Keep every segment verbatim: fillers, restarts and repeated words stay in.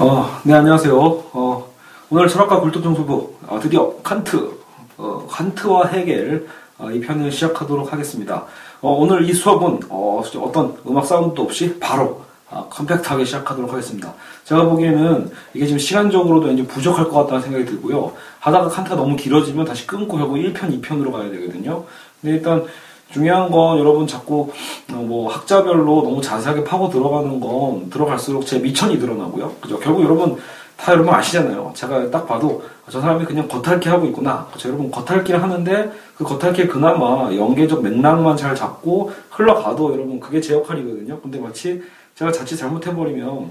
어, 네, 안녕하세요. 어, 오늘 철학과 굴뚝청소부, 어, 드디어 칸트, 어, 칸트와 헤겔, 어, 이 편을 시작하도록 하겠습니다. 어, 오늘 이 수업은 어, 어떤 음악 사운드도 없이 바로 어, 컴팩트하게 시작하도록 하겠습니다. 제가 보기에는 이게 지금 시간적으로도 왠지 부족할 것 같다는 생각이 들고요. 하다가 칸트가 너무 길어지면 다시 끊고 결국 일 편, 이 편으로 가야 되거든요. 근데 일단 중요한 건 여러분 자꾸 뭐 학자별로 너무 자세하게 파고 들어가는 건 들어갈수록 제 미천이 드러나고요. 그죠? 결국 여러분 다 여러분 아시잖아요. 제가 딱 봐도 저 사람이 그냥 겉핥기 하고 있구나. 그죠? 여러분 겉핥기를 하는데 그 겉핥기에 그나마 연계적 맥락만 잘 잡고 흘러가도 여러분 그게 제 역할이거든요. 근데 마치 제가 자칫 잘못해버리면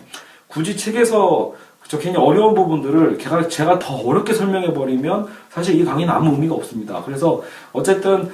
굳이 책에서 저 괜히 어려운 부분들을 제가, 제가 더 어렵게 설명해버리면 사실 이 강의는 아무 의미가 없습니다. 그래서 어쨌든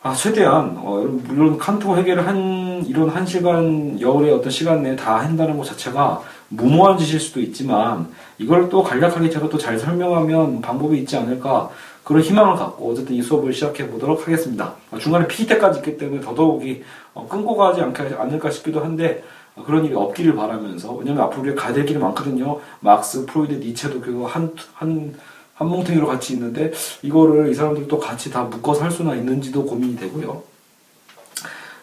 아, 최대한, 어, 물론 칸트와 헤겔을 한, 이런 한 시간, 여울의 어떤 시간 내에 다 한다는 것 자체가 무모한 짓일 수도 있지만, 이걸 또 간략하게 제가 또 잘 설명하면 방법이 있지 않을까, 그런 희망을 갖고, 어쨌든 이 수업을 시작해 보도록 하겠습니다. 중간에 피기 때까지 있기 때문에 더더욱이 끊고 가지 않을까 싶기도 한데, 그런 일이 없기를 바라면서, 왜냐면 앞으로 우리가 가야 될 길이 많거든요. 막스, 프로이드, 니체도 결국 한, 한, 한 뭉탱이로 같이 있는데 이거를 이 사람들이 또 같이 다 묶어서 할 수나 있는지도 고민이 되고요.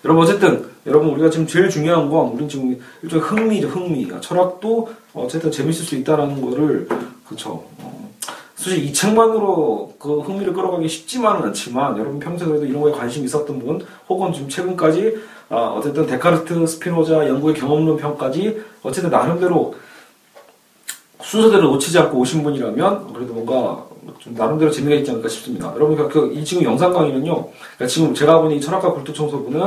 여러분 어쨌든 여러분 우리가 지금 제일 중요한 건 우린 지금 일종의 흥미죠. 흥미. 철학도 어쨌든 재밌을 수 있다라는 거를 그쵸. 어, 사실 이 책만으로 그 흥미를 끌어가기 쉽지만은 않지만 여러분 평소에 그래도 이런 거에 관심 있었던 분 혹은 지금 최근까지 아, 어쨌든 데카르트, 스피노자, 영국의 경험론 편까지 어쨌든 나름대로 순서대로 놓치지 않고 오신 분이라면 그래도 뭔가 좀 나름대로 재미가 있지 않을까 싶습니다. 여러분 그 이 지금 영상 강의는요. 그러니까 지금 제가 보는 이 철학과 굴뚝청소부는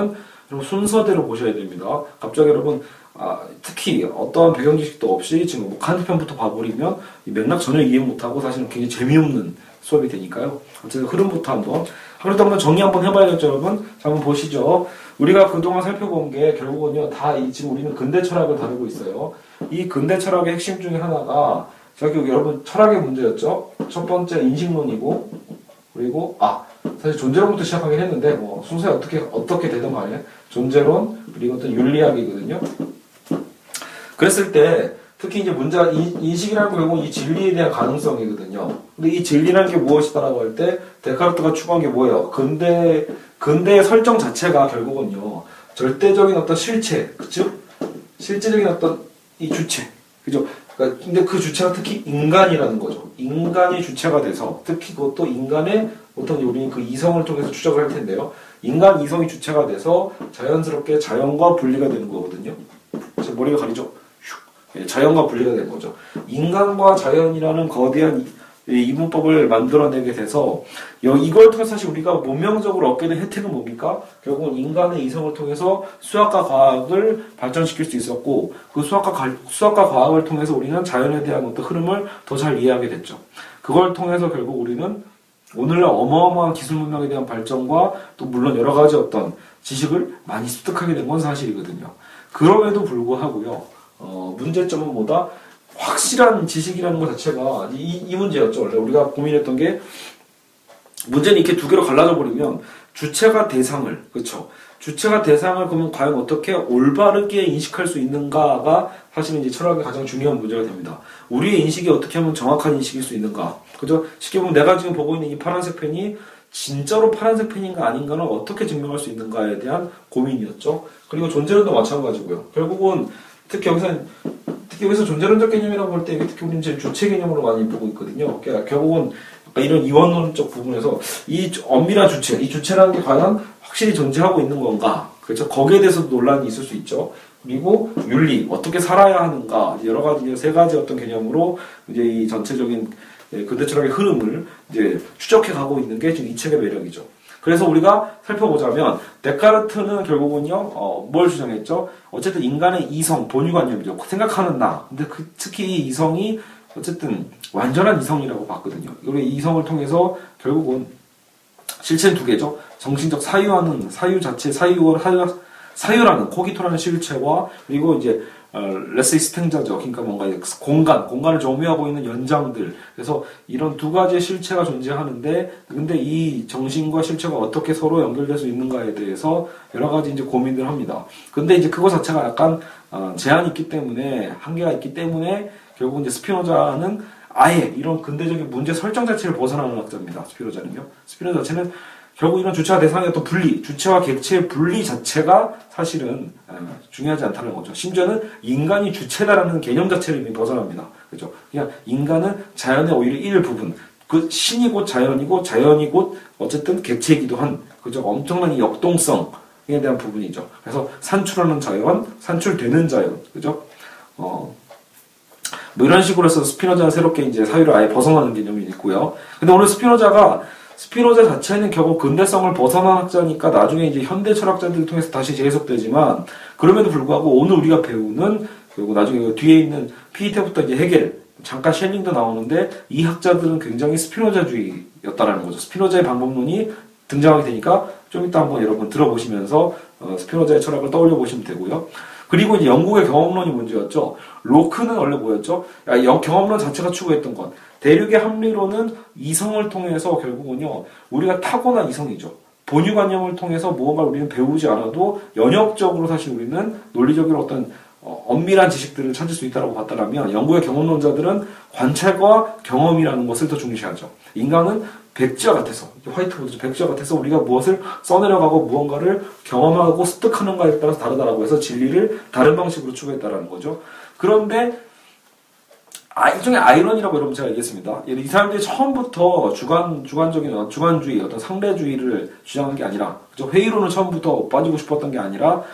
여러분 순서대로 보셔야 됩니다. 갑자기 여러분 아, 특히 어떠한 배경 지식도 없이 지금 뭐 칸트 편부터 봐버리면 이 맥락 전혀 이해 못하고 사실은 굉장히 재미없는 수업이 되니까요. 어쨌든 흐름부터 한번 아무래도 한번 정리 한번 해봐야겠죠, 여러분. 자, 한번 보시죠. 우리가 그동안 살펴본 게 결국은요, 다 이, 지금 우리는 근대 철학을 다루고 있어요. 이 근대 철학의 핵심 중에 하나가, 제가 결국 여러분 철학의 문제였죠. 첫 번째 인식론이고, 그리고, 아, 사실 존재론부터 시작하긴 했는데, 뭐, 순서에 어떻게, 어떻게 되든 간에, 존재론, 그리고 어떤 윤리학이거든요. 그랬을 때, 특히 이제 문제, 인식이라는 게 결국 이 진리에 대한 가능성이거든요. 근데 이 진리라는 게 무엇이다라고 할 때, 데카르트가 추구한 게 뭐예요? 근대, 근대의 설정 자체가 결국은요, 절대적인 어떤 실체, 그죠? 실제적인 어떤 이 주체, 그죠? 그러니까 근데 그 주체가 특히 인간이라는 거죠. 인간이 주체가 돼서, 특히 그것도 인간의 어떤 우리는 그 이성을 통해서 추적을 할 텐데요. 인간 이성이 주체가 돼서 자연스럽게 자연과 분리가 되는 거거든요. 제 머리가 가리죠? 자연과 분리가 된 거죠. 인간과 자연이라는 거대한 이분법을 만들어내게 돼서 이걸 통해서 사실 우리가 문명적으로 얻게 된 혜택은 뭡니까? 결국은 인간의 이성을 통해서 수학과 과학을 발전시킬 수 있었고 그 수학과, 가, 수학과 과학을 통해서 우리는 자연에 대한 어떤 흐름을 더 잘 이해하게 됐죠. 그걸 통해서 결국 우리는 오늘날 어마어마한 기술 문명에 대한 발전과 또 물론 여러 가지 어떤 지식을 많이 습득하게 된 건 사실이거든요. 그럼에도 불구하고요. 어, 문제점은 뭐다? 확실한 지식이라는 것 자체가 이, 이 문제였죠. 원래 우리가 고민했던 게 문제는 이렇게 두 개로 갈라져 버리면 주체가 대상을, 그쵸? 주체가 대상을 그러면 과연 어떻게 올바르게 인식할 수 있는가가 사실은 이제 철학의 가장 중요한 문제가 됩니다. 우리의 인식이 어떻게 하면 정확한 인식일 수 있는가. 그죠? 쉽게 보면 내가 지금 보고 있는 이 파란색 펜이 진짜로 파란색 펜인가 아닌가는 어떻게 증명할 수 있는가에 대한 고민이었죠. 그리고 존재론도 마찬가지고요. 결국은 특히 여기서, 특히 여기서 존재론적 개념이라고 할 때, 특히 우리는 제일 주체 개념으로 많이 보고 있거든요. 그러니까 결국은, 이런 이원론적 부분에서, 이 엄밀한 주체, 이 주체라는 게 과연 확실히 존재하고 있는 건가. 그렇죠. 거기에 대해서도 논란이 있을 수 있죠. 그리고 윤리, 어떻게 살아야 하는가. 여러 가지, 세 가지 어떤 개념으로, 이제 이 전체적인 근대 철학의 흐름을 이제 추적해 가고 있는 게 지금 이 책의 매력이죠. 그래서 우리가 살펴보자면 데카르트는 결국은요 어, 뭘 주장했죠? 어쨌든 인간의 이성, 본유관념이죠. 생각하는 나. 근데 그, 특히 이 이성이 어쨌든 완전한 이성이라고 봤거든요. 이 이성을 통해서 결국은 실체는 두 개죠. 정신적 사유하는 사유 자체, 사유를 사유, 사유라는 코기토라는 실체와 그리고 이제 어, 레스이스탱자죠. 그러니까 뭔가 공간, 공간을 점유하고 있는 연장들. 그래서 이런 두 가지의 실체가 존재하는데, 근데 이 정신과 실체가 어떻게 서로 연결될 수 있는가에 대해서 여러 가지 이제 고민을 합니다. 근데 이제 그거 자체가 약간 어, 제한이 있기 때문에, 한계가 있기 때문에 결국은 이제 스피노자는 아예 이런 근대적인 문제 설정 자체를 벗어나는 학자입니다. 스피노자는요. 스피노자 자체는 결국 이런 주체와 대상의 또 분리, 주체와 객체의 분리 자체가 사실은 중요하지 않다는 거죠. 심지어는 인간이 주체다라는 개념 자체를 이미 벗어납니다. 그죠? 그냥 인간은 자연의 오히려 일부분, 그 신이 곧 자연이고 자연이 곧 어쨌든 객체이기도 한, 그죠? 엄청난 이 역동성에 대한 부분이죠. 그래서 산출하는 자연, 산출되는 자연, 그죠? 어. 뭐 이런 식으로 해서 스피노자는 새롭게 이제 사유를 아예 벗어나는 개념이 있고요. 근데 오늘 스피노자가 스피노자 자체는 결국 근대성을 벗어난 학자니까 나중에 이제 현대 철학자들을 통해서 다시 재해석되지만, 그럼에도 불구하고 오늘 우리가 배우는, 그리고 나중에 뒤에 있는 피히테부터 이제 헤겔, 잠깐 셸링도 나오는데, 이 학자들은 굉장히 스피노자주의였다라는 거죠. 스피노자의 방법론이 등장하게 되니까 좀 이따 한번 여러분 들어보시면서 스피노자의 철학을 떠올려 보시면 되고요. 그리고 이제 영국의 경험론이 문제였죠. 로크는 원래 뭐였죠? 경험론 자체가 추구했던 건, 대륙의 합리론은 이성을 통해서 결국은요, 우리가 타고난 이성이죠. 본유관념을 통해서 무언가를 우리는 배우지 않아도 연역적으로 사실 우리는 논리적으로 어떤 어, 엄밀한 지식들을 찾을 수 있다고 봤다라면, 영국의 경험론자들은 관찰과 경험이라는 것을 더 중시하죠. 인간은 백지와 같아서, 화이트보드죠. 백지와 같아서 우리가 무엇을 써내려가고 무언가를 경험하고 습득하는가에 따라서 다르다라고 해서 진리를 다른 방식으로 추구했다라는 거죠. 그런데 일종의 아이러니라고 여러분 제가 얘기했습니다. 이 사람들이 처음부터 주관, 주관적인, 주관주의, 어떤 상대주의를 주장한 게 아니라, 그죠? 회의론을 처음부터 빠지고 싶었던 게 아니라,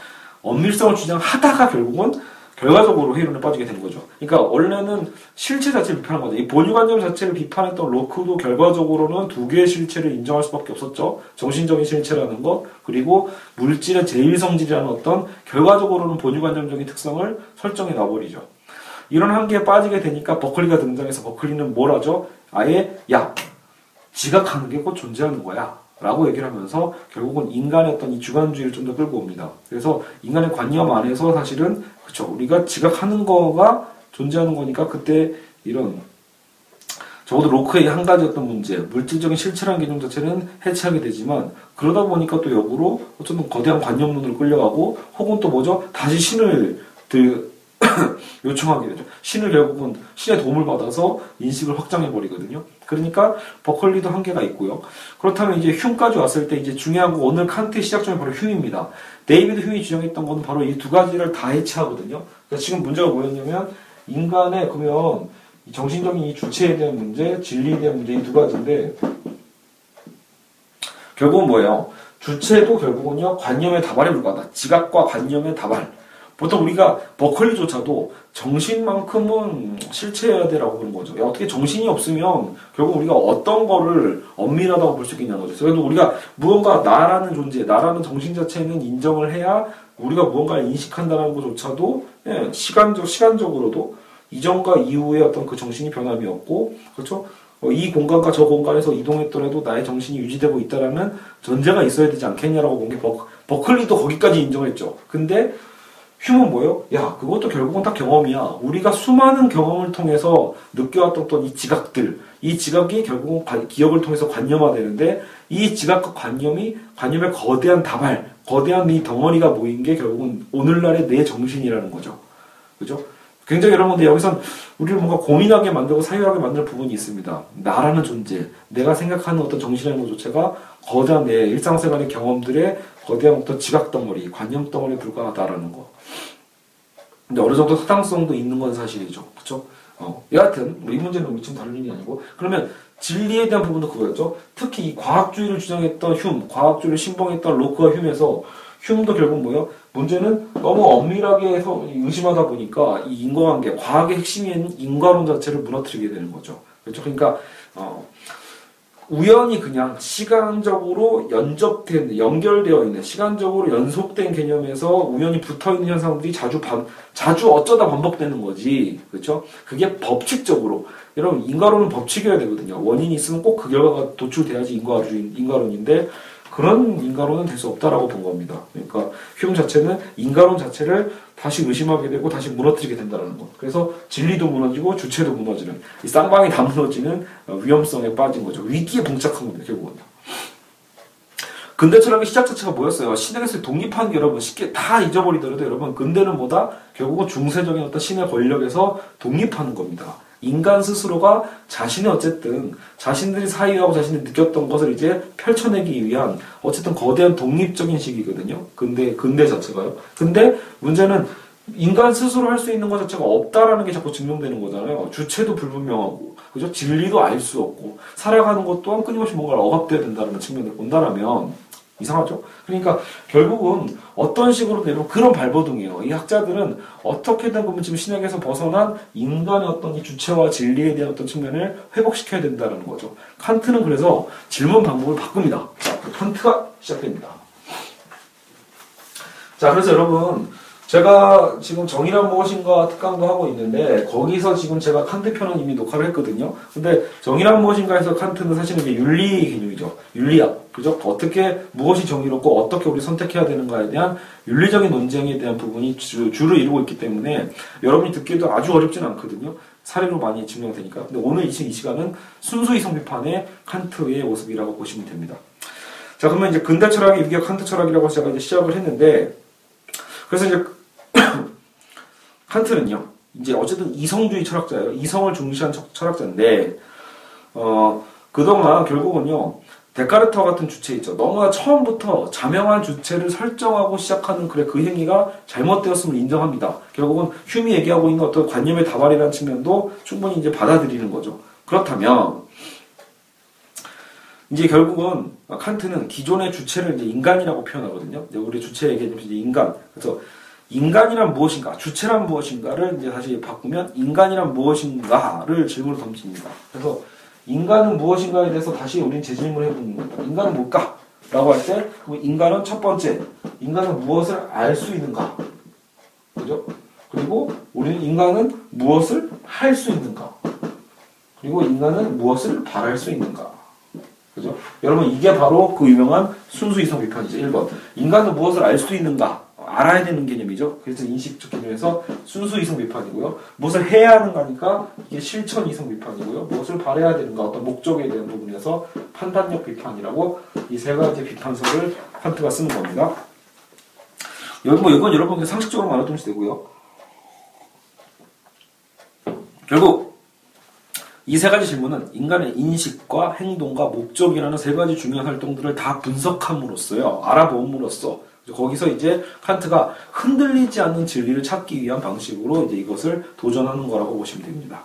엄밀성을 주장하다가 결국은 결과적으로 회의론에 빠지게 된 거죠. 그러니까 원래는 실체 자체를 비판한 거죠. 이 본유관념 자체를 비판했던 로크도 결과적으로는 두 개의 실체를 인정할 수밖에 없었죠. 정신적인 실체라는 것, 그리고 물질의 제일성질이라는 어떤 결과적으로는 본유관념적인 특성을 설정해 놔버리죠. 이런 한계에 빠지게 되니까 버클리가 등장해서, 버클리는 뭘 하죠? 아예 야, 지각하는 게 곧 존재하는 거야 라고 얘기를 하면서 결국은 인간의 어떤 이 주관주의를 좀 더 끌고 옵니다. 그래서 인간의 관념 안에서 사실은, 그쵸, 우리가 지각하는 거가 존재하는 거니까, 그때 이런 적어도 로크의 한 가지 어떤 문제, 물질적인 실체라는 개념 자체는 해체하게 되지만, 그러다 보니까 또 역으로 어쨌든 거대한 관념론으로 끌려가고, 혹은 또 뭐죠? 다시 신을 들 요청하게 되죠. 신을 결국은 신의 도움을 받아서 인식을 확장해 버리거든요. 그러니까 버클리도 한계가 있고요. 그렇다면 이제 흄까지 왔을 때 이제 중요한 거, 오늘 칸트의 시작점이 바로 흄입니다. 데이비드 흄이 주장했던 건 바로 이 두 가지를 다 해체하거든요. 그러니까 지금 문제가 뭐였냐면, 인간의 그러면 정신적인 이 주체에 대한 문제, 진리에 대한 문제, 이 두 가지인데, 결국은 뭐예요? 주체도 결국은요, 관념의 다발에 불과하다. 지각과 관념의 다발. 보통 우리가 버클리조차도 정신만큼은 실체해야 되라고 그런 거죠. 야, 어떻게 정신이 없으면 결국 우리가 어떤 거를 엄밀하다고 볼 수 있겠냐는 거죠. 그래도 우리가 무언가 나라는 존재, 나라는 정신 자체는 인정을 해야 우리가 무언가를 인식한다는 것조차도, 예, 시간적, 시간적으로도 이전과 이후에 어떤 그 정신이 변함이 없고, 그렇죠? 이 공간과 저 공간에서 이동했더라도 나의 정신이 유지되고 있다라는 전제가 있어야 되지 않겠냐라고 본 게 버클리도 거기까지 인정했죠. 근데 흄은 뭐예요? 야, 그것도 결국은 다 경험이야. 우리가 수많은 경험을 통해서 느껴왔던 이 지각들, 이 지각이 결국은 관, 기억을 통해서 관념화되는데, 이 지각과 관념이, 관념의 거대한 다발, 거대한 이 덩어리가 모인 게 결국은 오늘날의 내 정신이라는 거죠. 그죠? 굉장히 여러분들 여기선 우리를 뭔가 고민하게 만들고 사유하게 만드는 부분이 있습니다. 나라는 존재, 내가 생각하는 어떤 정신이라는 것 자체가 거대한 내 일상생활의 경험들의 거대한 어떤 지각 덩어리, 관념 덩어리에 불과하다라는 거. 근데 어느 정도 타당성도 있는 건 사실이죠. 그쵸? 어. 여하튼, 이 문제는 우리 지금 다른 일이 아니고, 그러면 진리에 대한 부분도 그거였죠. 특히 이 과학주의를 주장했던 흄, 과학주의를 신봉했던 로크와 흄에서, 흄도 결국 뭐예요? 문제는 너무 엄밀하게 해서 의심하다 보니까 이 인과관계, 과학의 핵심인 인과론 자체를 무너뜨리게 되는 거죠. 그렇죠? 그러니까, 어. 우연히 그냥 시간적으로 연접된, 연결되어 있는, 시간적으로 연속된 개념에서 우연히 붙어있는 현상들이 자주 반, 자주 어쩌다 반복되는 거지. 그렇죠? 그게 법칙적으로. 여러분, 인과론은 법칙이어야 되거든요. 원인이 있으면 꼭 그 결과가 도출돼야지 인과주의, 인과론인데, 그런 인과론은 될 수 없다라고 본 겁니다. 그러니까 흄 자체는 인과론 자체를 다시 의심하게 되고 다시 무너뜨리게 된다는 것. 그래서 진리도 무너지고 주체도 무너지는, 이 쌍방이 다 무너지는 위험성에 빠진 거죠. 위기에 봉착한 겁니다, 결국은. 근대 철학의 시작 자체가 뭐였어요? 신에게서 독립한 게 여러분 쉽게 다 잊어버리더라도 여러분 근대는 뭐다? 결국은 중세적인 어떤 신의 권력에서 독립하는 겁니다. 인간 스스로가 자신의 어쨌든 자신들이 사유하고 자신들이 느꼈던 것을 이제 펼쳐내기 위한 어쨌든 거대한 독립적인 시기거든요. 근대, 근대 자체가요. 근데 문제는 인간 스스로 할 수 있는 것 자체가 없다라는 게 자꾸 증명되는 거잖아요. 주체도 불분명하고, 그죠? 진리도 알 수 없고, 살아가는 것 또한 끊임없이 뭔가를 억압돼야 된다는 측면을 본다라면, 이상하죠? 그러니까 결국은 어떤 식으로 되면 그런 발버둥이에요. 이 학자들은 어떻게든 보면 지금 신학에서 벗어난 인간의 어떤 이 주체와 진리에 대한 어떤 측면을 회복시켜야 된다는 거죠. 칸트는 그래서 질문 방법을 바꿉니다. 자, 칸트가 시작됩니다. 자, 그래서 여러분, 제가 지금 정의란 무엇인가 특강도 하고 있는데 거기서 지금 제가 칸트 편은 이미 녹화를 했거든요. 근데 정의란 무엇인가에서 칸트는 사실은 이제 윤리 개념이죠. 윤리학, 그죠? 어떻게 무엇이 정의롭고 어떻게 우리 선택해야 되는가에 대한 윤리적인 논쟁에 대한 부분이 주, 주를 이루고 있기 때문에 여러분이 듣기에도 아주 어렵진 않거든요. 사례로 많이 증명되니까. 근데 오늘 이 시간은 순수 이성 비판의 칸트의 모습이라고 보시면 됩니다. 자, 그러면 이제 근대 철학이 유기와 칸트 철학이라고 제가 이제 시작을 했는데, 그래서 이제 칸트는요, 이제 어쨌든 이성주의 철학자예요. 이성을 중시한 철학자인데, 어, 그동안 결국은요, 데카르트와 같은 주체 있죠. 너무나 처음부터 자명한 주체를 설정하고 시작하는 그래, 그 행위가 잘못되었음을 인정합니다. 결국은 흄이 얘기하고 있는 어떤 관념의 다발이라는 측면도 충분히 이제 받아들이는 거죠. 그렇다면, 이제 결국은 칸트는 기존의 주체를 이제 인간이라고 표현하거든요. 이제 우리 주체에게 이제 인간. 그래서 인간이란 무엇인가, 주체란 무엇인가를 이제 다시 바꾸면 인간이란 무엇인가를 질문을 던집니다. 그래서 인간은 무엇인가에 대해서 다시 우리는 재질문을 해보는 겁니다. 인간은 뭘까? 라고 할 때, 인간은 첫 번째, 인간은 무엇을 알 수 있는가? 그죠? 그리고 우리는 인간은 무엇을 할 수 있는가? 그리고 인간은 무엇을 바랄 수 있는가? 그죠? 여러분, 이게 바로 그 유명한 순수 이성 비판이죠. 일 번. 인간은 무엇을 알 수 있는가? 알아야 되는 개념이죠. 그래서 인식적 개념에서 순수 이성 비판이고요. 무엇을 해야 하는가니까 이게 실천 이성 비판이고요. 무엇을 바라야 되는가, 어떤 목적에 대한 부분에서 판단력 비판이라고 이 세 가지 비판서를 칸트가 쓰는 겁니다. 여기 뭐 이건 여러분 상식적으로 알아두면 되고요. 결국 이 세 가지 질문은 인간의 인식과 행동과 목적이라는 세 가지 중요한 활동들을 다 분석함으로써요, 알아봄으로써 거기서 이제 칸트가 흔들리지 않는 진리를 찾기 위한 방식으로 이제 이것을 도전하는 거라고 보시면 됩니다.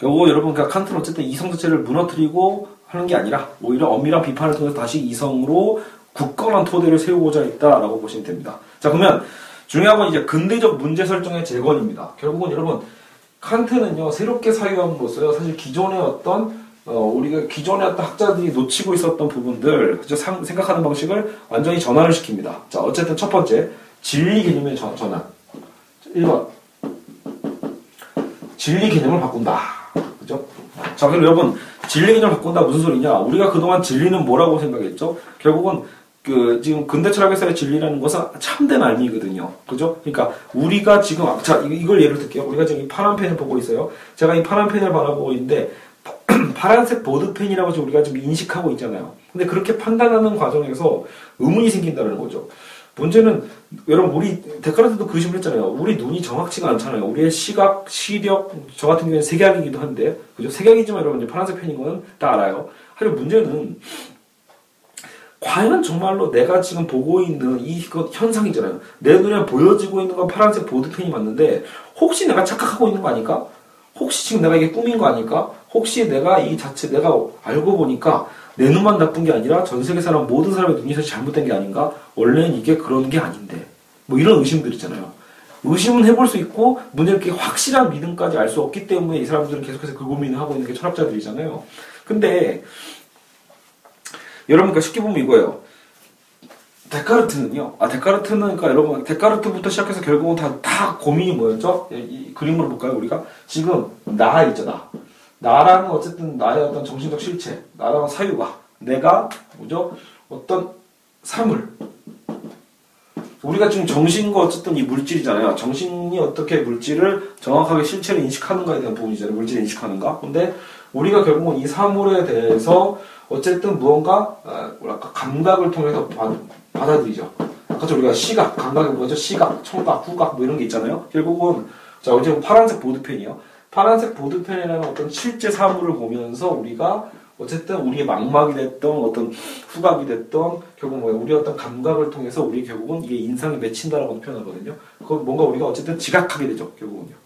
결국 여러분, 그러니까 칸트는 어쨌든 이성 자체를 무너뜨리고 하는 게 아니라 오히려 엄밀한 비판을 통해서 다시 이성으로 굳건한 토대를 세우고자 했다라고 보시면 됩니다. 자, 그러면 중요한 건 이제 근대적 문제 설정의 재건입니다. 결국은 여러분, 칸트는요, 새롭게 사유함으로써요, 사실 기존의 어떤 어, 우리가 기존의 어떤 학자들이 놓치고 있었던 부분들, 그죠? 상, 생각하는 방식을 완전히 전환을 시킵니다. 자, 어쨌든 첫 번째, 진리 개념의 전, 전환. 일 번. 진리 개념을 바꾼다. 그죠? 자, 그럼 여러분, 진리 개념을 바꾼다. 무슨 소리냐? 우리가 그동안 진리는 뭐라고 생각했죠? 결국은, 그, 지금 근대 철학에서의 진리라는 것은 참된 알미거든요. 그죠? 그러니까, 우리가 지금, 자, 이걸 예를 들게요. 우리가 지금 이 파란 펜을 보고 있어요. 제가 이 파란 펜을 바라보고 있는데, 파란색 보드펜이라고 지금 우리가 지금 인식하고 있잖아요. 근데 그렇게 판단하는 과정에서 의문이 생긴다는 거죠. 문제는, 여러분, 우리, 데카르트도 그 의심을 했잖아요. 우리 눈이 정확치가 않잖아요. 우리의 시각, 시력, 저 같은 경우에는 색약이기도 한데, 그죠? 색약이지만 여러분, 이제 파란색 펜인 건 다 알아요. 하지만 문제는, 과연 정말로 내가 지금 보고 있는 이 현상이잖아요. 내 눈에 보여지고 있는 건 파란색 보드펜이 맞는데, 혹시 내가 착각하고 있는 거 아닐까? 혹시 지금 내가 이게 꿈인 거 아닐까? 혹시 내가 이 자체, 내가 알고 보니까 내 눈만 나쁜 게 아니라 전 세계 사람, 모든 사람의 눈이 사실 잘못된 게 아닌가? 원래는 이게 그런 게 아닌데. 뭐 이런 의심들 있잖아요. 의심은 해볼 수 있고, 문제는 이렇게 확실한 믿음까지 알 수 없기 때문에 이 사람들은 계속해서 그 고민을 하고 있는 게 철학자들이잖아요. 근데, 여러분, 그러니까 쉽게 보면 이거예요. 데카르트는요, 아, 데카르트는, 그러니까 여러분, 데카르트부터 시작해서 결국은 다, 다 고민이 뭐였죠? 이, 이 그림으로 볼까요, 우리가? 지금, 나 있죠, 나. 나라는 어쨌든 나의 어떤 정신적 실체, 나라는 사유가, 내가, 뭐죠? 어떤 사물. 우리가 지금 정신과 어쨌든 이 물질이잖아요. 정신이 어떻게 물질을 정확하게 실체를 인식하는가에 대한 부분이잖아요. 물질을 인식하는가. 근데 우리가 결국은 이 사물에 대해서 어쨌든 무언가 뭐랄까 감각을 통해서 받아들이죠. 아까처럼 우리가 시각, 감각이 뭐죠? 시각, 청각, 후각 뭐 이런 게 있잖아요. 결국은 자 어쨌든 파란색 보드펜이요. 파란색 보드펜이라는 어떤 실제 사물을 보면서 우리가 어쨌든 우리의 망막이 됐던 어떤 후각이 됐던 결국 뭐야 우리의 어떤 감각을 통해서 우리 결국은 이게 인상이 맺힌다라고 표현하거든요. 그건 뭔가 우리가 어쨌든 지각하게 되죠 결국은요.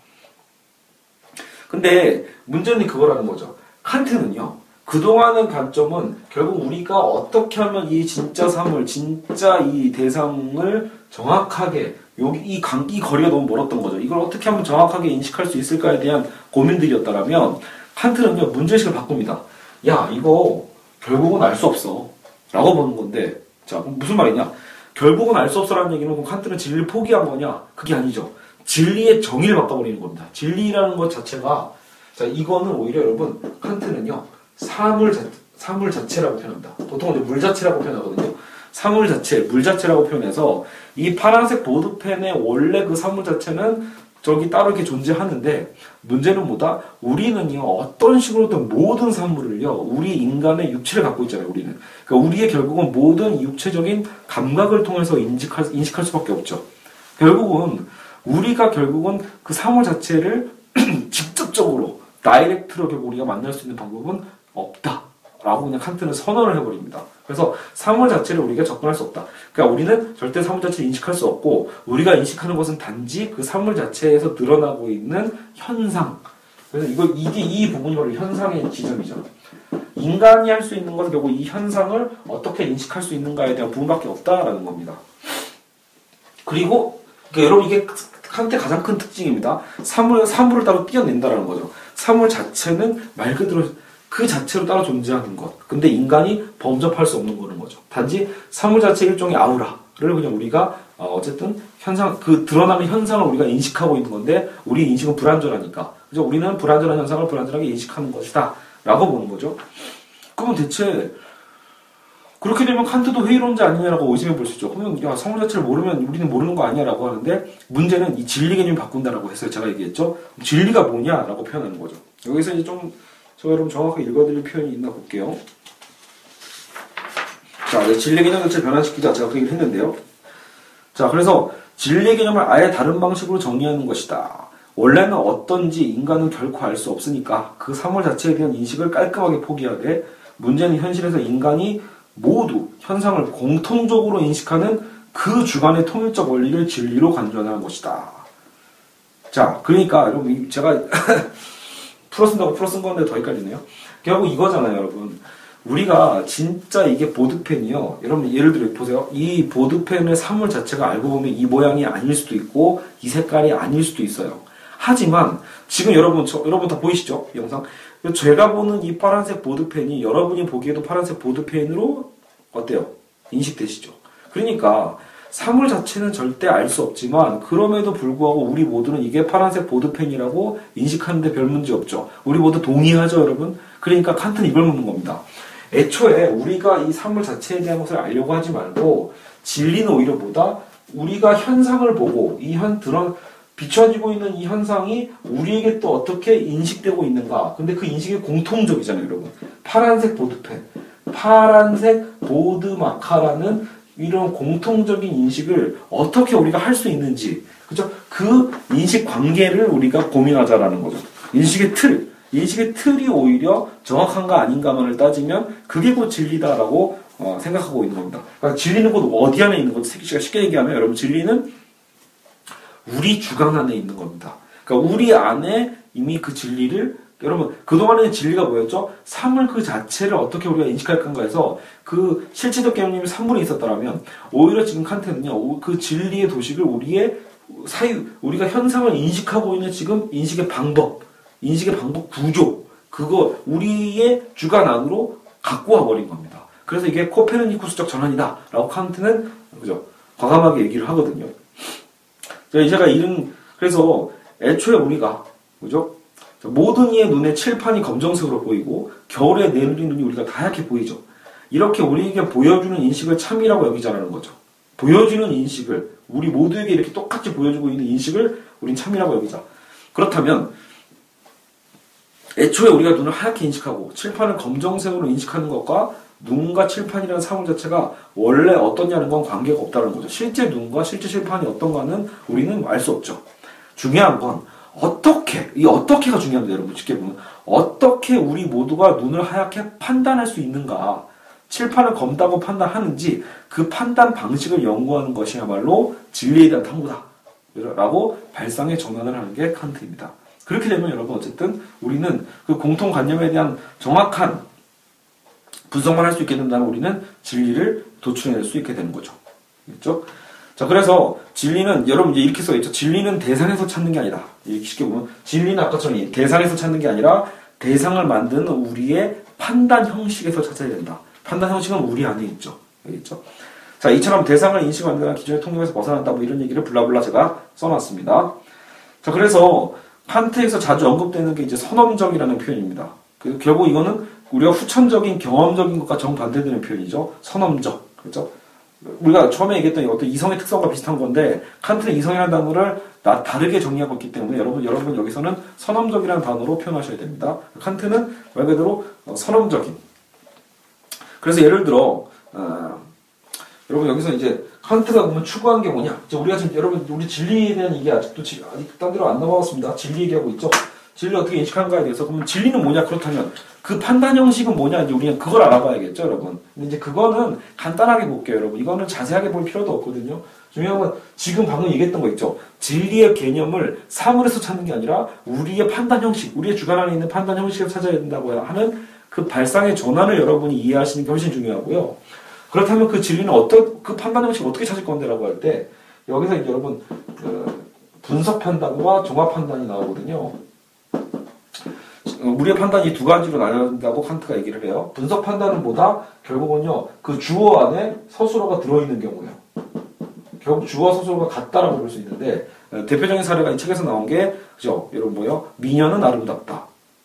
근데 문제는 그거라는 거죠. 칸트는요 그동안의 관점은 결국 우리가 어떻게 하면 이 진짜 사물 진짜 이 대상을 정확하게 여기 이, 강, 이 거리가 너무 멀었던 거죠. 이걸 어떻게 하면 정확하게 인식할 수 있을까에 대한 고민들이었다라면 칸트는요 문제의식을 바꿉니다. 야 이거 결국은 알 수 없어 라고 보는 건데 자 그럼 무슨 말이냐. 결국은 알 수 없어 라는 얘기는 그럼 칸트는 진리를 포기한 거냐. 그게 아니죠. 진리의 정의를 바꿔버리는 겁니다. 진리라는 것 자체가 자 이거는 오히려 여러분 칸트는요 사물, 자, 사물 자체라고 표현합니다. 보통은 이제 물 자체라고 표현하거든요. 사물 자체, 물 자체라고 표현해서 이 파란색 보드펜의 원래 그 사물 자체는 저기 따로 이렇게 존재하는데 문제는 뭐다? 우리는요 어떤 식으로든 모든 산물을요 우리 인간의 육체를 갖고 있잖아요. 우리는 그러니까 우리의 결국은 모든 육체적인 감각을 통해서 인식할, 인식할 수밖에 없죠. 결국은 우리가 결국은 그 사물 자체를 직접적으로 다이렉트로 결국 우리가 만날 수 있는 방법은 없다 라고 그냥 칸트는 선언을 해버립니다. 그래서 사물 자체를 우리가 접근할 수 없다. 그러니까 우리는 절대 사물 자체를 인식할 수 없고 우리가 인식하는 것은 단지 그 사물 자체에서 드러나고 있는 현상. 그래서 이거 이게 이 부분이 바로 현상의 지점이죠. 인간이 할 수 있는 것은 결국 이 현상을 어떻게 인식할 수 있는가에 대한 부분밖에 없다라는 겁니다. 그리고 그러니까 여러분 이게 칸트의 가장 큰 특징입니다. 사물 사물을 따로 떼어낸다라는 거죠. 사물 자체는 말 그대로 그 자체로 따로 존재하는 것. 근데 인간이 범접할 수 없는 거는 거죠. 단지 사물 자체의 일종의 아우라를 그냥 우리가 어쨌든 현상, 그 드러나는 현상을 우리가 인식하고 있는 건데 우리의 인식은 불완전하니까. 그래서 우리는 불완전한 현상을 불완전하게 인식하는 것이다 라고 보는 거죠. 그러면 대체 그렇게 되면 칸트도 회의론자 아니냐라고 의심해 볼 수 있죠. 그러면 야, 사물 자체를 모르면 우리는 모르는 거 아니냐라고 하는데 문제는 이 진리 개념을 바꾼다라고 했어요. 제가 얘기했죠. 진리가 뭐냐라고 표현하는 거죠. 여기서 이제 좀 저 여러분 정확하게 읽어드릴 표현이 있나 볼게요. 자, 네, 진리 개념 자체를 변화시키자. 제가 그 얘기를 했는데요. 자, 그래서 진리 개념을 아예 다른 방식으로 정리하는 것이다. 원래는 어떤지 인간은 결코 알 수 없으니까 그 사물 자체에 대한 인식을 깔끔하게 포기하되 문제는 현실에서 인간이 모두 현상을 공통적으로 인식하는 그 주관의 통일적 원리를 진리로 간주하는 것이다. 자, 그러니까 여러분 제가 풀어쓴다고 풀어쓴 건데 더 헷갈리네요. 결국 이거잖아요 여러분. 우리가 진짜 이게 보드펜이요. 여러분 예를 들어 보세요. 이 보드펜의 사물 자체가 알고 보면 이 모양이 아닐 수도 있고 이 색깔이 아닐 수도 있어요. 하지만 지금 여러분 저, 여러분 다 보이시죠? 이 영상. 제가 보는 이 파란색 보드펜이 여러분이 보기에도 파란색 보드펜으로 어때요? 인식되시죠? 그러니까 사물 자체는 절대 알 수 없지만 그럼에도 불구하고 우리 모두는 이게 파란색 보드펜이라고 인식하는데 별 문제 없죠. 우리 모두 동의하죠 여러분? 그러니까 칸트는 이걸 묻는 겁니다. 애초에 우리가 이 사물 자체에 대한 것을 알려고 하지 말고 진리는 오히려 뭐다? 우리가 현상을 보고 이 현 드러 비춰지고 있는 이 현상이 우리에게 또 어떻게 인식되고 있는가. 근데 그 인식이 공통적이잖아요 여러분. 파란색 보드펜, 파란색 보드마카라는 이런 공통적인 인식을 어떻게 우리가 할 수 있는지, 그죠? 그 인식 관계를 우리가 고민하자라는 거죠. 인식의 틀, 인식의 틀이 오히려 정확한가 아닌가만을 따지면 그게 곧 진리다라고 어, 생각하고 있는 겁니다. 그러니까 진리는 곧 어디 안에 있는 거죠? 제가 쉽게 얘기하면 여러분 진리는 우리 주관 안에 있는 겁니다. 그러니까 우리 안에 이미 그 진리를 여러분 그동안에는 진리가 뭐였죠? 사물 그 자체를 어떻게 우리가 인식할 건가 해서 그 실체적 개념이 사물에 있었더라면 오히려 지금 칸트는요 그 진리의 도식을 우리의 사유 우리가 현상을 인식하고 있는 지금 인식의 방법 인식의 방법 구조 그거 우리의 주관 안으로 갖고 와버린 겁니다. 그래서 이게 코페르니쿠스적 전환이다 라고 칸트는 그죠? 과감하게 얘기를 하거든요. 제가 이런 그래서 애초에 우리가 그죠? 모든 이의 눈에 칠판이 검정색으로 보이고 겨울에 내리는 눈이 우리가 다얗게 보이죠. 이렇게 우리에게 보여주는 인식을 참이라고 여기자라는 거죠. 보여주는 인식을 우리 모두에게 이렇게 똑같이 보여주고 있는 인식을 우린 참이라고 여기자. 그렇다면 애초에 우리가 눈을 하얗게 인식하고 칠판을 검정색으로 인식하는 것과 눈과 칠판이라는 상황 자체가 원래 어떻냐는 건 관계가 없다는 거죠. 실제 눈과 실제 칠판이 어떤가는 우리는 알 수 없죠. 중요한 건 어떻게, 이 어떻게가 중요합니다. 여러분 쉽게 보면 어떻게 우리 모두가 눈을 하얗게 판단할 수 있는가, 칠판을 검다고 판단하는지 그 판단 방식을 연구하는 것이야말로 진리에 대한 탐구다 라고 발상에 전환을 하는 게 칸트입니다. 그렇게 되면 여러분 어쨌든 우리는 그 공통관념에 대한 정확한 분석만 할 수 있게 된다면 우리는 진리를 도출해낼 수 있게 되는 거죠. 그렇죠? 자, 그래서 진리는 여러분 이제 이렇게 써있죠. 진리는 대상에서 찾는 게 아니다. 쉽게 보면 진리는 아까처럼 대상에서 찾는 게 아니라 대상을 만드는 우리의 판단 형식에서 찾아야 된다. 판단 형식은 우리 안에 있죠. 여기 있죠. 자, 이처럼 대상을 인식하는 데는 기존의 통념에서 벗어났다. 뭐 이런 얘기를 블라블라 제가 써놨습니다. 자, 그래서 칸트에서 자주 언급되는 게 이제 선험적이라는 표현입니다. 그 결국 이거는 우리가 후천적인 경험적인 것과 정반대되는 표현이죠. 선험적. 그렇죠? 우리가 처음에 얘기했던 어떤 이성의 특성과 비슷한 건데 칸트는 이성이라는 단어를 나 다르게 정의하고 있기 때문에 여러분 여러분 여기서는 선험적이라는 단어로 표현하셔야 됩니다. 칸트는 말 그대로 선험적인. 그래서 예를 들어 어, 여러분 여기서 이제 칸트가 그러면 추구한 게 뭐냐? 이제 우리가 지금 여러분 우리 진리에 대한 얘기 아직도 지, 아직 딴 데로 안 넘어갔습니다. 진리 얘기하고 있죠. 진리 어떻게 인식하는가에 대해서 그러면 진리는 뭐냐? 그렇다면 그 판단 형식은 뭐냐? 이제 우리는 그걸 알아봐야겠죠, 여러분. 근데 이제 그거는 간단하게 볼게요, 여러분. 이거는 자세하게 볼 필요도 없거든요. 중요한 건 지금 방금 얘기했던 거 있죠. 진리의 개념을 사물에서 찾는 게 아니라 우리의 판단 형식, 우리의 주관 안에 있는 판단 형식을 찾아야 된다고 하는 그 발상의 전환을 여러분이 이해하시는 게 훨씬 중요하고요. 그렇다면 그 진리는 어떤 그 판단 형식을 어떻게 찾을 건데라고 할 때 여기서 이제 여러분 그 분석 판단과 종합 판단이 나오거든요. 우리의 판단이 두 가지로 나뉜다고 칸트가 얘기를 해요. 분석 판단은 뭐다? 결국은요, 그 주어 안에 서술어가 들어있는 경우예요. 결국 주어 서술어가 같다라고 볼 수 있는데, 대표적인 사례가 이 책에서 나온 게, 그죠? 여러분 뭐예요? 미녀는 아름답다.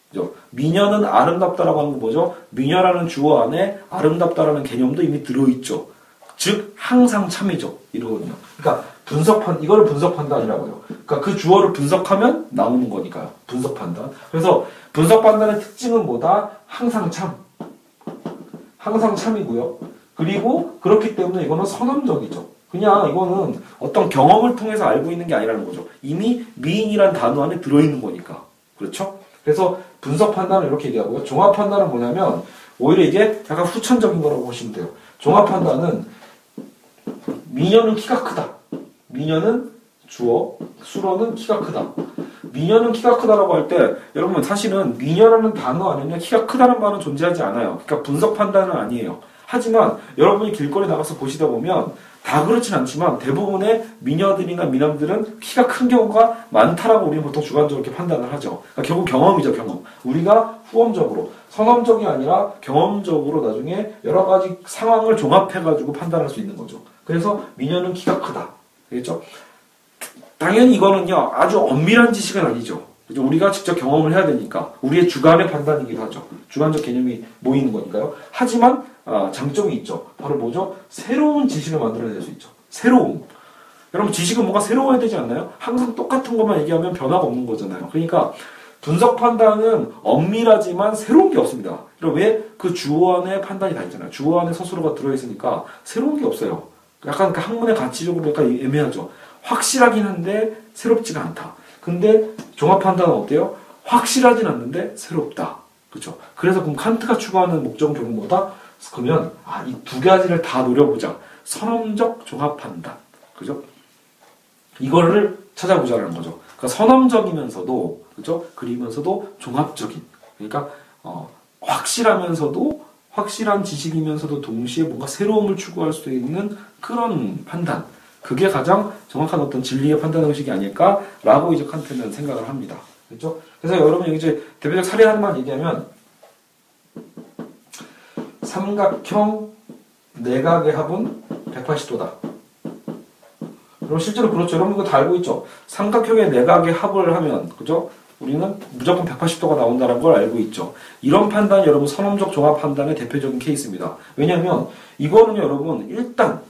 그죠? 미녀는 아름답다라고 하는 건 뭐죠? 미녀라는 주어 안에 아름답다라는 개념도 이미 들어있죠. 즉, 항상 참이죠. 이러거든요. 그러니까, 분석판, 이거를 분석 판단이라고요. 그러니까 그 주어를 분석하면 나오는 거니까요. 분석 판단. 그래서 분석 판단의 특징은 뭐다? 항상 참. 항상 참이고요. 그리고 그렇기 때문에 이거는 선험적이죠. 그냥 이거는 어떤 경험을 통해서 알고 있는 게 아니라는 거죠. 이미 미인이란 단어 안에 들어있는 거니까. 그렇죠? 그래서 분석 판단을 이렇게 얘기하고요. 종합 판단은 뭐냐면 오히려 이게 약간 후천적인 거라고 보시면 돼요. 종합 판단은 미녀는 키가 크다. 미녀는 주어, 수로는 키가 크다. 미녀는 키가 크다라고 할 때 여러분 사실은 미녀라는 단어 안에는 키가 크다는 말은 존재하지 않아요. 그러니까 분석 판단은 아니에요. 하지만 여러분이 길거리 나가서 보시다 보면 다 그렇진 않지만 대부분의 미녀들이나 미남들은 키가 큰 경우가 많다라고 우리는 보통 주관적으로 이렇게 판단을 하죠. 그러니까 결국 경험이죠, 경험. 우리가 후험적으로, 선험적이 아니라 경험적으로 나중에 여러 가지 상황을 종합해가지고 판단할 수 있는 거죠. 그래서 미녀는 키가 크다. 그렇죠? 당연히 이거는요 아주 엄밀한 지식은 아니죠. 그렇죠? 우리가 직접 경험을 해야 되니까 우리의 주관의 판단이기도 하죠. 주관적 개념이 모이는 거니까요. 하지만 아, 장점이 있죠. 바로 뭐죠? 새로운 지식을 만들어낼 수 있죠. 새로움. 여러분 지식은 뭔가 새로워야 되지 않나요? 항상 똑같은 것만 얘기하면 변화가 없는 거잖아요. 그러니까 분석 판단은 엄밀하지만 새로운 게 없습니다. 그럼 왜? 그 주어 안에 판단이 다 있잖아요. 주어 안에 서술어가 들어있으니까 새로운 게 없어요. 약간 그 학문의 가치적으로 약간 애매하죠. 확실하긴 한데 새롭지가 않다. 근데 종합 판단은 어때요? 확실하진 않는데 새롭다. 그렇죠? 그래서 그럼 칸트가 추구하는 목적은 결국 뭐다? 그러면 아, 이 두 가지를 다 노려보자. 선험적 종합 판단. 그죠? 이거를 찾아보자라는 거죠. 그러니까 선험적이면서도 그죠? 그리면서도 종합적인. 그러니까 어, 확실하면서도 확실한 지식이면서도 동시에 뭔가 새로움을 추구할 수 있는 그런 판단. 그게 가장 정확한 어떤 진리의 판단 형식이 아닐까라고 이제 칸트는 생각을 합니다. 그렇죠? 그래서 여러분 이제 대표적 사례 하나만 얘기하면 삼각형 내각의 합은 백팔십 도다. 그럼 실제로 그렇죠. 여러분 이거 다 알고 있죠. 삼각형의 내각의 합을 하면 그죠? 우리는 무조건 백팔십 도가 나온다는 걸 알고 있죠. 이런 판단이 여러분 선험적 종합 판단의 대표적인 케이스입니다. 왜냐하면 이거는 여러분 일단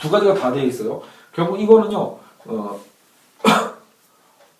두 가지가 다 되어 있어요. 결국 이거는요, 어,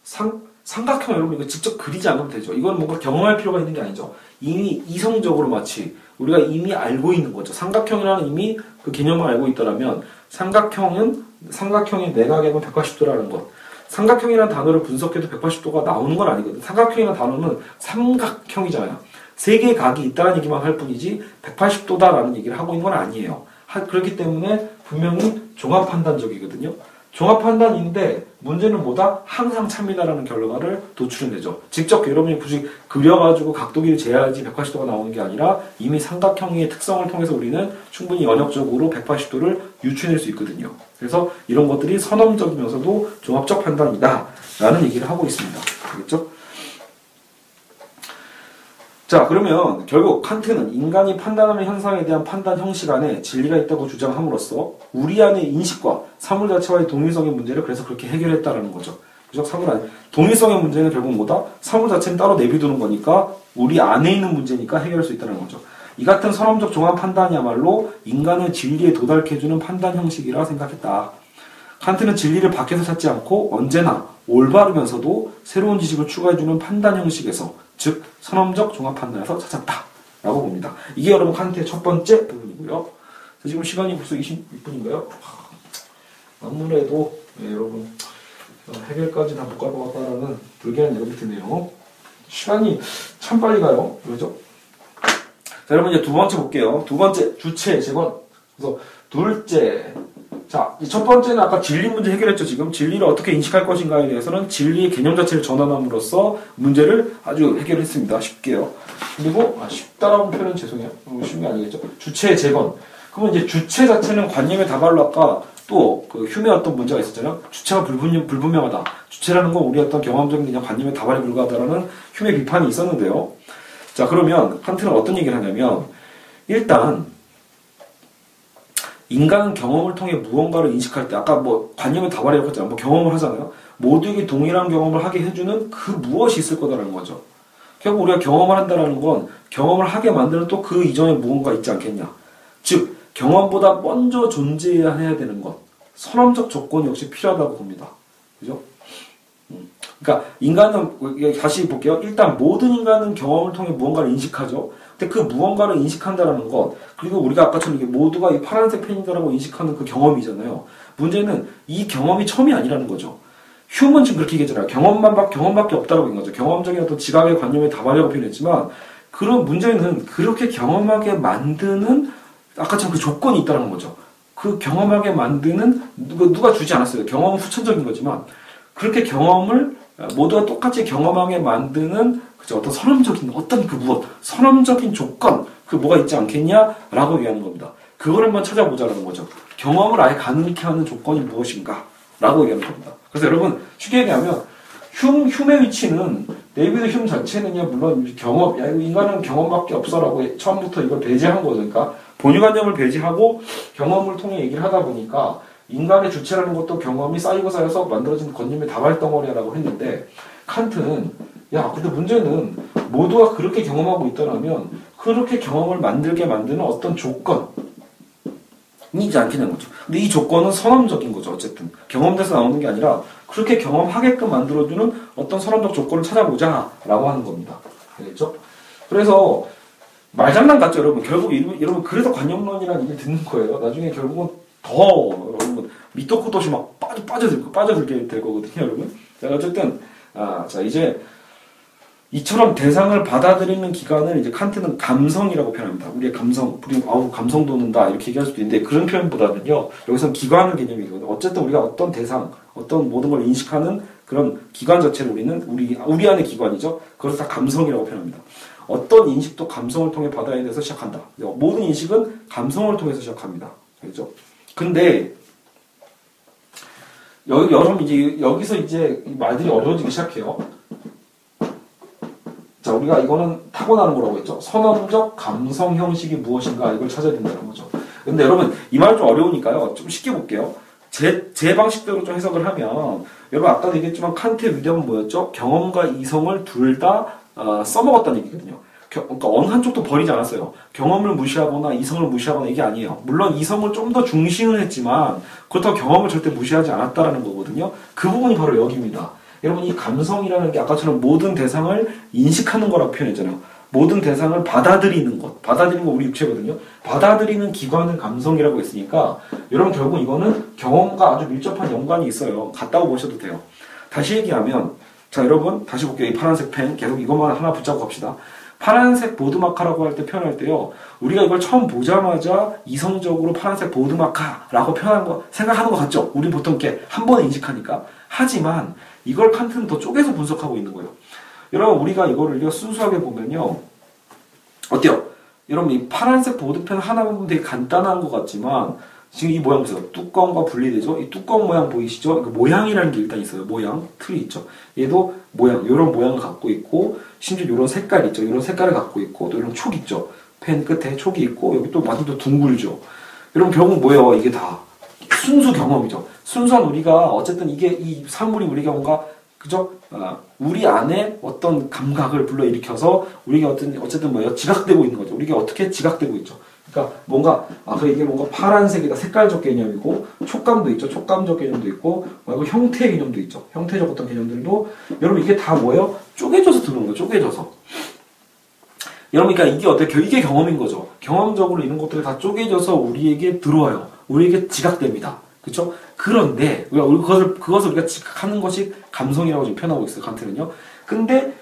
상, 삼각형 여러분 이거 직접 그리지 않으면 되죠. 이건 뭔가 경험할 필요가 있는 게 아니죠. 이미 이성적으로 마치 우리가 이미 알고 있는 거죠. 삼각형이라는 이미 그 개념을 알고 있다라면 삼각형은 삼각형의 내각에는 백팔십 도라는 것. 삼각형이라는 단어를 분석해도 백팔십 도가 나오는 건 아니거든. 삼각형이라는 단어는 삼각형이잖아요. 세 개의 각이 있다는 얘기만 할 뿐이지 백팔십 도다라는 얘기를 하고 있는 건 아니에요. 하, 그렇기 때문에 분명히 종합판단적이거든요. 종합판단인데 문제는 뭐다? 항상 참이다라는 결과를 도출해내죠. 직접 여러분이 굳이 그려가지고 각도기를 재야지 백팔십 도가 나오는 게 아니라 이미 삼각형의 특성을 통해서 우리는 충분히 연역적으로 백팔십 도를 유추해낼 수 있거든요. 그래서 이런 것들이 선험적이면서도 종합적 판단이다 라는 얘기를 하고 있습니다. 알겠죠? 자, 그러면 결국 칸트는 인간이 판단하는 현상에 대한 판단 형식 안에 진리가 있다고 주장함으로써 우리 안의 인식과 사물 자체와의 동일성의 문제를 그래서 그렇게 해결했다라는 거죠. 그죠? 사물 안 동일성의 문제는 결국 뭐다? 사물 자체는 따로 내비두는 거니까 우리 안에 있는 문제니까 해결할 수 있다는 거죠. 이 같은 선험적 종합 판단이야말로 인간의 진리에 도달케 해주는 판단 형식이라 생각했다. 칸트는 진리를 밖에서 찾지 않고 언제나 올바르면서도 새로운 지식을 추가해주는 판단 형식에서, 즉 선험적 종합판단에서 찾았다 라고 봅니다. 이게 여러분 칸트의 첫 번째 부분이고요. 지금 시간이 벌써 이십육 분인가요? 아무래도 예, 여러분 해결까지 다 못 갈 것 같다라는 불길한 예감이 드네요. 시간이 참 빨리 가요. 그렇죠? 자, 여러분 이제 두 번째 볼게요. 두 번째 주체 재건. 그래서 둘째, 자, 이 첫 번째는 아까 진리 문제 해결했죠. 지금 진리를 어떻게 인식할 것인가에 대해서는 진리의 개념 자체를 전환함으로써 문제를 아주 해결했습니다. 쉽게요. 그리고 아, 쉽다라는 표현은 죄송해요. 쉬운 게 아니겠죠. 주체의 재건. 그러면 이제 주체 자체는 관념의 다발로 아까 또 그 흄의 어떤 문제가 있었잖아요. 주체가 불분, 불분명하다. 주체라는 건 우리 어떤 경험적인 그냥 관념의 다발에 불과하다라는 흄의 비판이 있었는데요. 자, 그러면 칸트는 어떤 얘기를 하냐면 일단 인간은 경험을 통해 무언가를 인식할 때, 아까 뭐 관념의 다발이라고 했잖아요. 뭐 경험을 하잖아요. 모두에게 동일한 경험을 하게 해주는 그 무엇이 있을 거다라는 거죠. 결국 우리가 경험을 한다는 건 경험을 하게 만드는 또 그 이전에 무언가 있지 않겠냐. 즉 경험보다 먼저 존재해야 되는 것. 선험적 조건 역시 필요하다고 봅니다. 그죠? 그러니까 인간은, 다시 볼게요. 일단 모든 인간은 경험을 통해 무언가를 인식하죠. 근데 그 무언가를 인식한다라는 것, 그리고 우리가 아까처럼 이게 모두가 이 파란색 펜이다라고 인식하는 그 경험이잖아요. 문제는 이 경험이 처음이 아니라는 거죠. 흄은 지금 그렇게 얘기했잖아요. 경험만, 경험밖에 없다라고 한 거죠. 경험적인 어떤 지각의 관념에 다발이라고 표현했지만, 그런 문제는 그렇게 경험하게 만드는 아까처럼 그 조건이 있다는 거죠. 그 경험하게 만드는 누가, 누가 주지 않았어요. 경험은 후천적인 거지만 그렇게 경험을 모두가 똑같이 경험하게 만드는, 그죠, 어떤 선험적인 어떤 그 무엇, 선험적인 조건, 그 뭐가 있지 않겠냐라고 얘기하는 겁니다. 그걸 한번 찾아보자라는 거죠. 경험을 아예 가능케 하는 조건이 무엇인가라고 얘기하는 겁니다. 그래서 여러분 쉽게 얘기하면 흄, 흄의 위치는, 데이비드 흄 자체는요, 물론 경험, 야 이거 인간은 경험밖에 없어라고 처음부터 이걸 배제한 거죠. 그러니까 본유관념을 배제하고 경험을 통해 얘기를 하다 보니까 인간의 주체라는 것도 경험이 쌓이고 쌓여서 만들어진 관념의 다발덩어리라고 했는데, 칸트는 야 근데 문제는 모두가 그렇게 경험하고 있더라면 그렇게 경험을 만들게 만드는 어떤 조건이 있지 않겠냐는 거죠. 근데 이 조건은 선험적인 거죠. 어쨌든 경험돼서 나오는 게 아니라 그렇게 경험하게끔 만들어주는 어떤 선험적 조건을 찾아보자 라고 하는 겁니다. 알겠죠? 그래서 말장난 같죠 여러분. 결국 여러분 그래서 관념론이라는 얘기를 듣는 거예요. 나중에 결국은 더 여러분 밑도 끝도 없이 막 빠져 빠져들고 빠져들게 될 거거든요, 여러분. 자, 어쨌든 아, 자 이제 이처럼 대상을 받아들이는 기간을 이제 칸트는 감성이라고 표현합니다. 우리의 감성, 우리 아우 감성 도는다 이렇게 얘기할 수도 있는데 그런 표현보다는요, 여기서는 기관의 개념이거든요. 어쨌든 우리가 어떤 대상, 어떤 모든 걸 인식하는 그런 기관 자체를 우리는 우리 우리 안의 기관이죠. 그걸 다 감성이라고 표현합니다. 어떤 인식도 감성을 통해 받아야 돼서 시작한다. 모든 인식은 감성을 통해서 시작합니다. 그렇죠? 근데 여, 여러분 이제 여기서 이제 말들이 어려워지기 시작해요. 자, 우리가 이거는 타고나는 거라고 했죠. 선험적 감성 형식이 무엇인가 이걸 찾아야 된다는 거죠. 근데 여러분 이 말은 좀 어려우니까요. 좀 쉽게 볼게요. 제, 제 방식대로 좀 해석을 하면, 여러분 아까도 얘기했지만 칸트의 위대함은 뭐였죠? 경험과 이성을 둘 다 어, 써먹었다는 얘기거든요. 겨, 그러니까 어느 한쪽도 버리지 않았어요. 경험을 무시하거나 이성을 무시하거나 이게 아니에요. 물론 이성을 좀 더 중시는 했지만 그렇다고 경험을 절대 무시하지 않았다라는 거거든요. 그 부분이 바로 여기입니다. 여러분, 이 감성이라는 게 아까처럼 모든 대상을 인식하는 거라고 표현했잖아요. 모든 대상을 받아들이는 것, 받아들이는 거 우리 육체거든요. 받아들이는 기관을 감성이라고 했으니까 여러분 결국 이거는 경험과 아주 밀접한 연관이 있어요. 같다고 보셔도 돼요. 다시 얘기하면, 자 여러분 다시 볼게요. 이 파란색 펜 계속 이것만 하나 붙잡고 갑시다. 파란색 보드마카라고 할 때 표현할 때요, 우리가 이걸 처음 보자마자 이성적으로 파란색 보드마카라고 표현한 거 생각하는 것 같죠? 우린 보통 이렇게 한 번에 인식하니까. 하지만 이걸 칸트는 더 쪼개서 분석하고 있는 거예요. 여러분, 우리가 이거를 순수하게 보면요, 어때요? 여러분, 이 파란색 보드펜 하나만 보면 되게 간단한 것 같지만, 지금 이 모양 보세요. 뚜껑과 분리되죠? 이 뚜껑 모양 보이시죠? 그 모양이라는 게 일단 있어요. 모양, 틀이 있죠? 얘도 모양, 요런 모양을 갖고 있고, 심지어 요런 색깔 있죠? 요런 색깔을 갖고 있고, 또 요런 촉 있죠? 펜 끝에 촉이 있고, 여기 또 마침 또 둥글죠? 여러분, 결국 뭐예요? 이게 다 순수 경험이죠? 순수한 우리가, 어쨌든 이게, 이 사물이 우리가 뭔가, 그죠? 아, 우리 안에 어떤 감각을 불러일으켜서 우리가 어떤, 어쨌든 뭐예요? 지각되고 있는 거죠. 우리가 어떻게 지각되고 있죠? 그러니까 뭔가, 아, 그 이게 뭔가 파란색이다. 색깔적 개념이고, 촉감도 있죠. 촉감적 개념도 있고, 말고 형태의 개념도 있죠. 형태적 어떤 개념들도, 여러분 이게 다 뭐예요? 쪼개져서 들어오는 거예요. 쪼개져서. 여러분, 그러니까 이게 어때요? 이게 경험인 거죠. 경험적으로 이런 것들이 다 쪼개져서 우리에게 들어와요. 우리에게 지각됩니다. 그렇죠? 그런데 우리가 그것을, 그것을 우리가 지각하는 것이 감성이라고 지금 표현하고 있어요, 칸트는요. 근데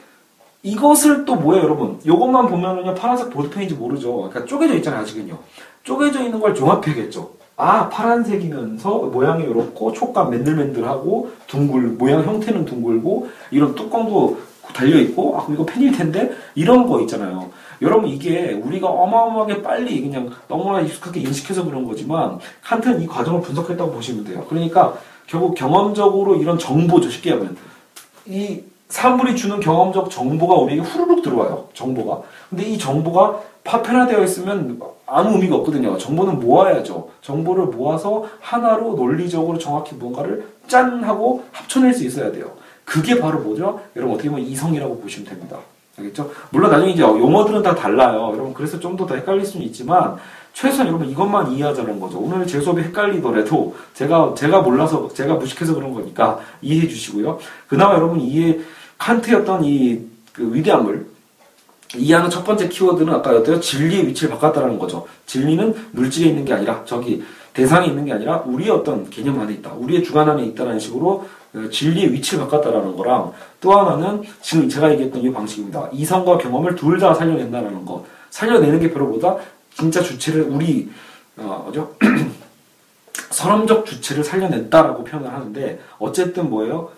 이것을 또 뭐예요, 여러분? 이것만 보면은요, 파란색 보드펜인지 모르죠. 그러니까 쪼개져 있잖아요, 아직은요. 쪼개져 있는 걸 종합해야겠죠. 아, 파란색이면서 모양이 이렇고, 촉감 맨들맨들하고, 둥글, 모양 형태는 둥글고, 이런 뚜껑도 달려있고, 아, 그럼 이거 펜일 텐데? 이런 거 있잖아요. 여러분, 이게 우리가 어마어마하게 빨리 그냥 너무나 익숙하게 인식해서 그런 거지만, 칸트는 이 과정을 분석했다고 보시면 돼요. 그러니까 결국 경험적으로 이런 정보죠, 쉽게 하면. 이 사물이 주는 경험적 정보가 우리에게 후루룩 들어와요, 정보가. 근데 이 정보가 파편화되어 있으면 아무 의미가 없거든요. 정보는 모아야죠. 정보를 모아서 하나로 논리적으로 정확히 뭔가를 짠 하고 합쳐낼 수 있어야 돼요. 그게 바로 뭐죠? 여러분, 어떻게 보면 이성이라고 보시면 됩니다. 알겠죠? 물론 나중에 이제 용어들은 다 달라요. 여러분, 그래서 좀 더 더 헷갈릴 수는 있지만, 최소한 여러분 이것만 이해하자는 거죠. 오늘 제 수업이 헷갈리더라도, 제가, 제가 몰라서, 제가 무식해서 그런 거니까 이해해 주시고요. 그나마 여러분 이해, 칸트의 어떤 이, 그 위대함을 이해하는 첫 번째 키워드는 아까 어때요? 진리의 위치를 바꿨다라는 거죠. 진리는 물질에 있는 게 아니라, 저기, 대상에 있는 게 아니라, 우리의 어떤 개념 안에 있다. 우리의 주관 안에 있다라는 식으로 진리의 위치를 바꿨다라는 거랑, 또 하나는 지금 제가 얘기했던 이 방식입니다. 이성과 경험을 둘 다 살려낸다라는 거. 살려내는 게 별로보다 진짜 주체를 우리 어, 뭐죠? 서럼적 주체를 살려냈다라고 표현을 하는데, 어쨌든 뭐예요?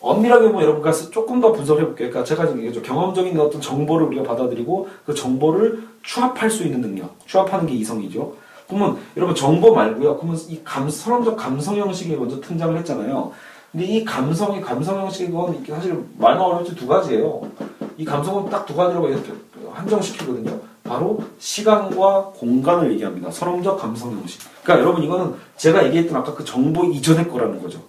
엄밀하게 보면 여러분과 조금 더 분석해볼게요. 그러니까 제가 지금 얘기했죠. 경험적인 어떤 정보를 우리가 받아들이고 그 정보를 추합할 수 있는 능력. 추합하는 게 이성이죠. 그러면 여러분 정보 말고요. 그러면 이 감, 서럼적 감성 형식에 먼저 등장을 했잖아요. 근데 이 감성이 감성 형식이건 사실 말만 어렵지 두 가지예요. 이 감성은 딱 두 가지라고 이렇게 한정시키거든요. 바로 시간과 공간을 얘기합니다. 서럼적 감성 형식. 그러니까 여러분 이거는 제가 얘기했던 아까 그 정보 이전의 거라는 거죠.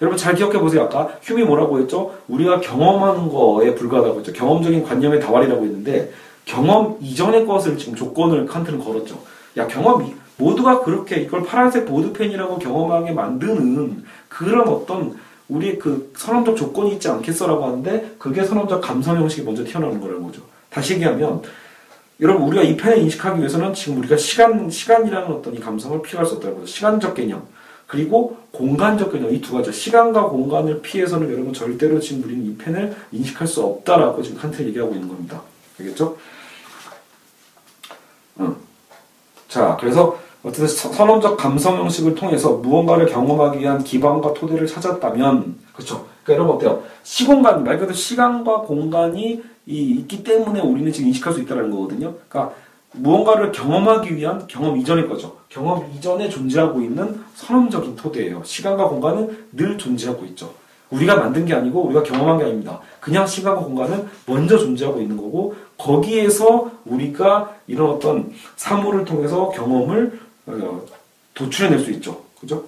여러분 잘 기억해보세요. 아까 흄이 뭐라고 했죠? 우리가 경험하는 거에 불과하다고 했죠. 경험적인 관념의 다활이라고 했는데, 경험 이전의 것을 지금 조건을 칸트는 걸었죠. 야, 경험이 모두가 그렇게 이걸 파란색 보드펜이라고 경험하게 만드는 그런 어떤 우리의 그 선언적 조건이 있지 않겠어라고 하는데, 그게 선언적 감성 형식이 먼저 튀어나오는 거라는 거죠. 다시 얘기하면 여러분, 우리가 이 펜을 인식하기 위해서는 지금 우리가 시간, 시간이라는 어떤 이 감성을 피할 수 없다는 거죠. 시간적 개념, 그리고 공간적 개념, 이 두 가지. 시간과 공간을 피해서는 여러분 절대로 지금 우리는 이 펜을 인식할 수 없다라고 지금 칸트 얘기하고 있는 겁니다. 알겠죠? 음. 자, 그래서 어쨌든 선언적 감성 형식을 통해서 무언가를 경험하기 위한 기반과 토대를 찾았다면, 그렇죠? 그러니까 여러분 어때요? 시공간, 말 그대로 시간과 공간이 이 있기 때문에 우리는 지금 인식할 수 있다는 거거든요. 그러니까 무언가를 경험하기 위한 경험 이전의 거죠. 경험 이전에 존재하고 있는 선언적인 토대예요. 시간과 공간은 늘 존재하고 있죠. 우리가 만든 게 아니고 우리가 경험한 게 아닙니다. 그냥 시간과 공간은 먼저 존재하고 있는 거고, 거기에서 우리가 이런 어떤 사물을 통해서 경험을 도출해낼 수 있죠. 그죠?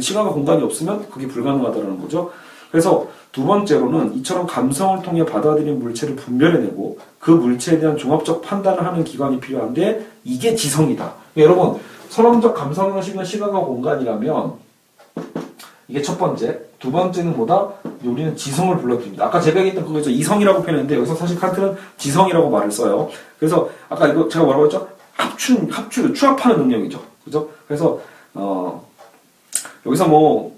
시간과 공간이 없으면 그게 불가능하다는 거죠. 그래서 두 번째로는 이처럼 감성을 통해 받아들인 물체를 분별해내고 그 물체에 대한 종합적 판단을 하는 기관이 필요한데 이게 지성이다. 그러니까 여러분, 서론적 감성형식은 시간과 공간이라면 이게 첫 번째. 두 번째는 뭐다? 우리는 지성을 불러드립니다. 아까 제가 얘기했던 그거죠. 이성이라고 표현했는데 여기서 사실 칸트는 지성이라고 말을 써요. 그래서 아까 이거 제가 뭐라고 했죠? 합춘, 합추, 추합하는 능력이죠. 그죠? 그래서 어 여기서 뭐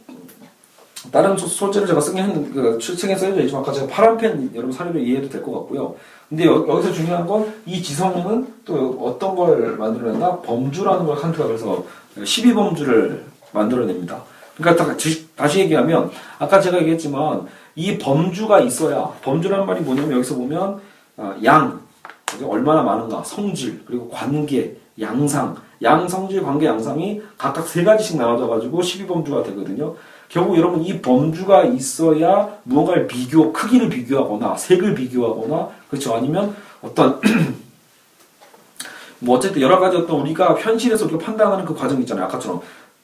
다른 소재를 제가 쓰긴 했는데, 그, 칠 층에 쓰여져 있지만, 아까 제가 파란펜 여러분 사례로 이해해도 될 것 같고요. 근데 여, 여기서 중요한 건, 이 지성은 또 어떤 걸 만들어낸다? 범주라는 걸 칸트가 그래서 십이 범주를 만들어냅니다. 그러니까 다시, 다시 얘기하면, 아까 제가 얘기했지만, 이 범주가 있어야, 범주라는 말이 뭐냐면, 여기서 보면, 어, 양, 얼마나 많은가, 성질, 그리고 관계, 양상, 양, 성질, 관계, 양상이 각각 세 가지씩 나눠져가지고 십이 범주가 되거든요. 결국 여러분 이 범주가 있어야 무언가를 비교, 크기를 비교하거나 색을 비교하거나, 그렇죠? 아니면 어떤 뭐 어쨌든 여러 가지 어떤 우리가 현실에서 우리가 판단하는 그 과정 있잖아요. 아까처럼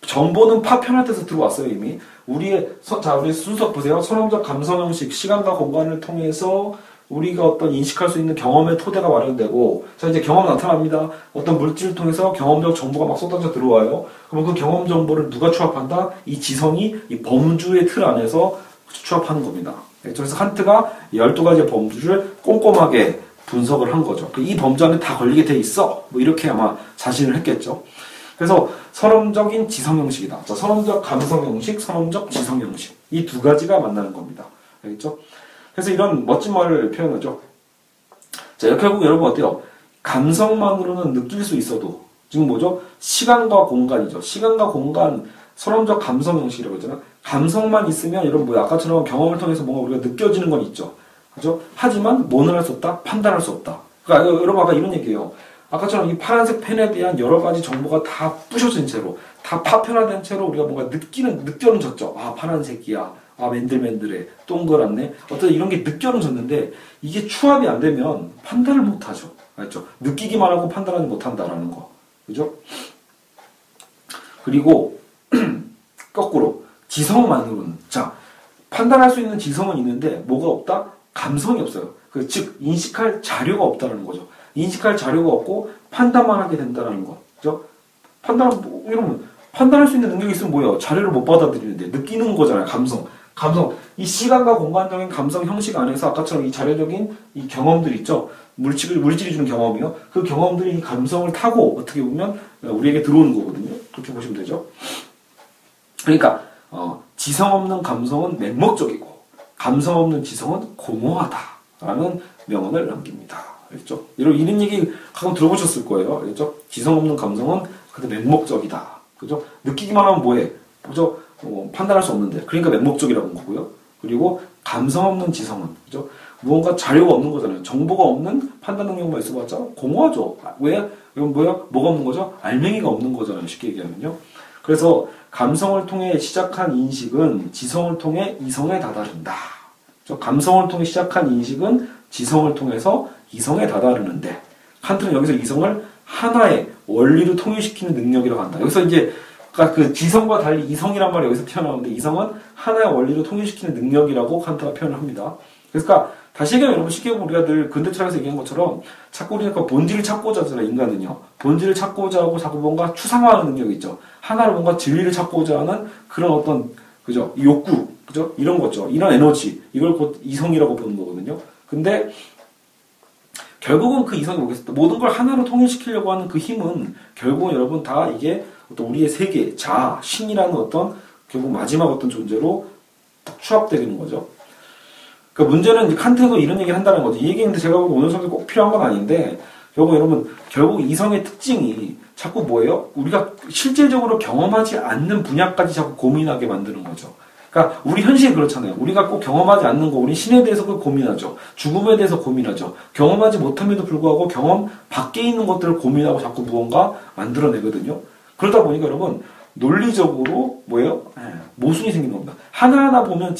정보는 파편화돼서 들어왔어요 이미. 우리의 서, 자 우리 순서 보세요. 서론적 감성 형식, 시간과 공간을 통해서 우리가 어떤 인식할 수 있는 경험의 토대가 마련되고, 자 이제 경험 나타납니다. 어떤 물질을 통해서 경험적 정보가 막 쏟아져 들어와요. 그럼 그 경험 정보를 누가 추합한다? 이 지성이 이 범주의 틀 안에서 추합하는 겁니다. 그래서 칸트가 열두 가지의 범주를 꼼꼼하게 분석을 한 거죠. 이 범주 안에 다 걸리게 돼 있어. 뭐 이렇게 아마 자신을 했겠죠. 그래서 서론적인 지성 형식이다. 자, 서론적 감성 형식, 서론적 지성 형식, 이 두 가지가 만나는 겁니다. 알겠죠? 그래서 이런 멋진 말을 표현하죠. 자, 결국 여러분 어때요? 감성만으로는 느낄 수 있어도, 지금 뭐죠? 시간과 공간이죠. 시간과 공간, 서론적 감성 형식이라고 했잖아. 감성만 있으면 여러분 뭐야? 아까처럼 경험을 통해서 뭔가 우리가 느껴지는 건 있죠. 그죠? 하지만 뭐는 할 수 없다? 판단할 수 없다. 그러니까 여러분 아까 이런 얘기예요. 아까처럼 이 파란색 펜에 대한 여러 가지 정보가 다 부셔진 채로, 다 파편화된 채로 우리가 뭔가 느끼는, 느껴는 졌죠. 아, 파란색이야. 아, 맨들맨들해, 동그랗네. 어떤 이런 게 느껴는 졌는데, 이게 추합이 안 되면 판단을 못 하죠. 알죠? 느끼기만 하고 판단하지 못한다라는 거. 그죠? 그리고, 거꾸로, 지성만으로는. 자, 판단할 수 있는 지성은 있는데, 뭐가 없다? 감성이 없어요. 그, 즉, 인식할 자료가 없다는 거죠. 인식할 자료가 없고, 판단만 하게 된다는 거. 그죠? 판단, 뭐, 이러면, 판단할 수 있는 능력이 있으면 뭐예요? 자료를 못 받아들이는데, 느끼는 거잖아요, 감성. 감성, 이 시간과 공간적인 감성 형식 안에서 아까처럼 이 자료적인 이 경험들 있죠. 물질을, 물질이 주는 경험이요. 그 경험들이 이 감성을 타고 어떻게 보면 우리에게 들어오는 거거든요. 그렇게 보시면 되죠. 그러니까 어, 지성 없는 감성은 맹목적이고 감성 없는 지성은 공허하다라는 명언을 남깁니다. 알겠죠? 이런, 이런 얘기 가끔 들어보셨을 거예요. 알겠죠? 지성 없는 감성은 근데 맹목적이다. 그죠? 느끼기만 하면 뭐해? 그죠? 어, 판단할 수 없는데, 그러니까 맹목적이라고 한 거고요. 그리고 감성 없는 지성은, 그죠? 무언가 자료가 없는 거잖아요. 정보가 없는 판단 능력만 있어봤자 공허하죠. 왜? 이건 뭐야? 뭐가 없는 거죠? 알맹이가 없는 거잖아요. 쉽게 얘기하면요. 그래서 감성을 통해 시작한 인식은 지성을 통해 이성에 다다른다. 그죠? 감성을 통해 시작한 인식은 지성을 통해서 이성에 다다르는데, 칸트는 여기서 이성을 하나의 원리로 통일시키는 능력이라고 한다. 여기서 이제 그러니까 그 지성과 달리 이성이란 말이 여기서 튀어나오는데, 이성은 하나의 원리로 통일시키는 능력이라고 칸트가 표현을 합니다. 그러니까 다시 얘기하면 여러분, 쉽게 보면 우리가 늘 근대 철학에서 얘기한 것처럼 자꾸 우리가 본질을 찾고자 하잖아요. 인간은요, 본질을 찾고자 하고 자꾸 뭔가 추상화하는 능력이 있죠. 하나로 뭔가 진리를 찾고자 하는 그런 어떤, 그죠, 욕구, 그죠, 이런 거죠. 이런 에너지, 이걸 곧 이성이라고 보는 거거든요. 근데 결국은 그 이성이 뭐겠습니까? 모든 걸 하나로 통일시키려고 하는 그 힘은 결국은 여러분 다 이게 어떤 우리의 세계, 자아, 신이라는 어떤 결국 마지막 어떤 존재로 딱 추합되는 거죠. 그 문제는 이제 칸트도 이런 얘기를 한다는 거죠. 이 얘기인데 제가 보고 오늘 수업에 꼭 필요한 건 아닌데, 결국 여러분 결국 이성의 특징이 자꾸 뭐예요? 우리가 실질적으로 경험하지 않는 분야까지 자꾸 고민하게 만드는 거죠. 그러니까 우리 현실이 그렇잖아요. 우리가 꼭 경험하지 않는 거, 우리 신에 대해서 그 고민하죠. 죽음에 대해서 고민하죠. 경험하지 못함에도 불구하고 경험 밖에 있는 것들을 고민하고 자꾸 무언가 만들어내거든요. 그러다 보니까 여러분 논리적으로 뭐예요? 모순이 생기는 겁니다. 하나하나 보면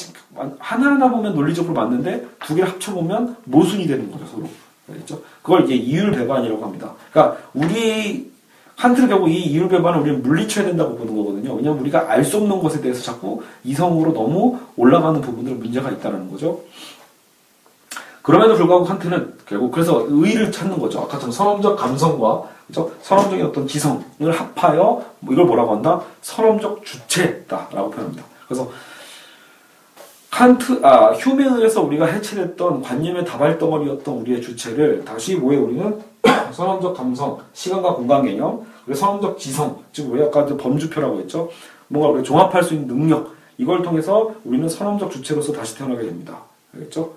하나하나 보면 논리적으로 맞는데 두 개를 합쳐보면 모순이 되는 거죠, 서로. 그렇죠? 그걸 이제 이율배반이라고 합니다. 그러니까 우리 칸트는 결국 이 이율배반을 우리는 물리쳐야 된다고 보는 거거든요. 왜냐하면 우리가 알 수 없는 것에 대해서 자꾸 이성으로 너무 올라가는 부분들은 문제가 있다는 거죠. 그럼에도 불구하고 칸트는 결국 그래서 의의를 찾는 거죠. 아까처럼 선험적 감성과 그렇죠? 선험적인 어떤 지성을 합하여 이걸 뭐라고 한다? 선험적 주체다라고 표현합니다. 그래서 칸트, 아, 흄에 의해서 우리가 해체됐던 관념의 다발덩어리였던 우리의 주체를 다시 뭐에 우리는 선언적 감성, 시간과 공간 개념, 그리고 선언적 지성, 즉 왜 아까 범주표라고 했죠? 뭔가 우리가 종합할 수 있는 능력, 이걸 통해서 우리는 선언적 주체로서 다시 태어나게 됩니다. 알겠죠?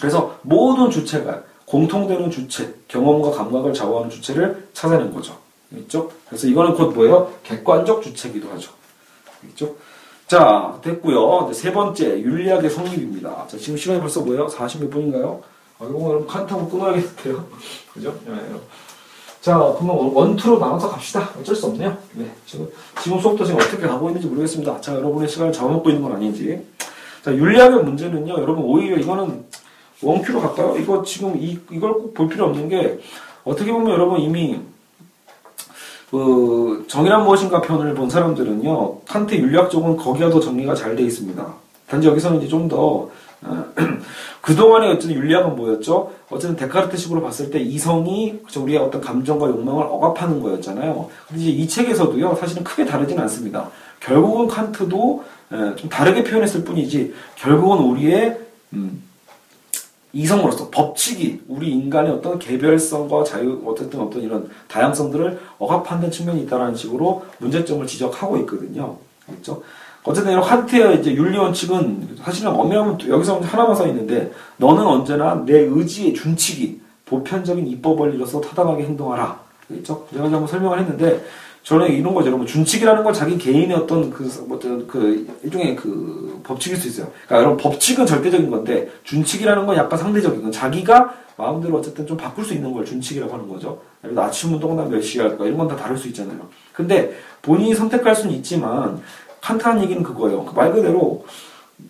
그래서 모든 주체가 공통되는 주체, 경험과 감각을 좌우하는 주체를 찾아낸 거죠. 알겠죠? 그래서 이거는 곧 뭐예요? 객관적 주체이기도 하죠. 알겠죠? 자, 됐고요. 세 번째, 윤리학의 성립입니다. 자, 지금 시간이 벌써 뭐예요? 사십 몇 분인가요? 아, 이거 그럼 칸트하고 끊어야겠는데요. 그죠? 예, 예. 자, 그러면 원투로 나눠서 갑시다. 어쩔 수 없네요. 네, 지금, 지금 수업도 지금 어떻게 가고 있는지 모르겠습니다. 자, 여러분의 시간을 잡아먹고 있는 건 아닌지. 자, 윤리학의 문제는요, 여러분, 오히려 이거는 원큐로 갈까요? 이거 지금 이, 이걸 꼭 볼 필요 없는 게, 어떻게 보면 여러분 이미 그 정의란 무엇인가 편을 본 사람들은요, 칸트 윤리학 쪽은 거기가 더 정리가 잘 돼 있습니다. 단지 여기서는 이제 좀 더 그동안의 어쨌든 윤리학은 뭐였죠? 어쨌든 데카르트식으로 봤을 때 이성이 그쵸, 우리의 어떤 감정과 욕망을 억압하는 거였잖아요. 근데 이제 이 책에서도요, 사실은 크게 다르진 않습니다. 결국은 칸트도 에, 좀 다르게 표현했을 뿐이지 결국은 우리의 음, 이성으로서 법칙이 우리 인간의 어떤 개별성과 자유, 어쨌든 어떤 이런 다양성들을 억압하는 측면이 있다는 식으로 문제점을 지적하고 있거든요. 그렇죠? 어쨌든 이런 칸트의 이제 윤리원칙은 사실은 엄밀하면 여기서 하나만 써있는데, 너는 언제나 내 의지의 준칙이 보편적인 입법을 이뤄서 타당하게 행동하라. 그렇죠? 제가 한번 설명을 했는데, 저는 이런 거죠. 여러분, 준칙이라는 건 자기 개인의 어떤 그, 어떤 그, 일종의 그, 법칙일 수 있어요. 그러니까 여러분, 법칙은 절대적인 건데, 준칙이라는 건 약간 상대적인 건, 자기가 마음대로 어쨌든 좀 바꿀 수 있는 걸 준칙이라고 하는 거죠. 예를 들어, 아침 운동은 난 몇 시에 할까? 이런 건 다 다를 수 있잖아요. 근데, 본인이 선택할 수는 있지만, 칸트한 얘기는 그거예요. 말 그대로,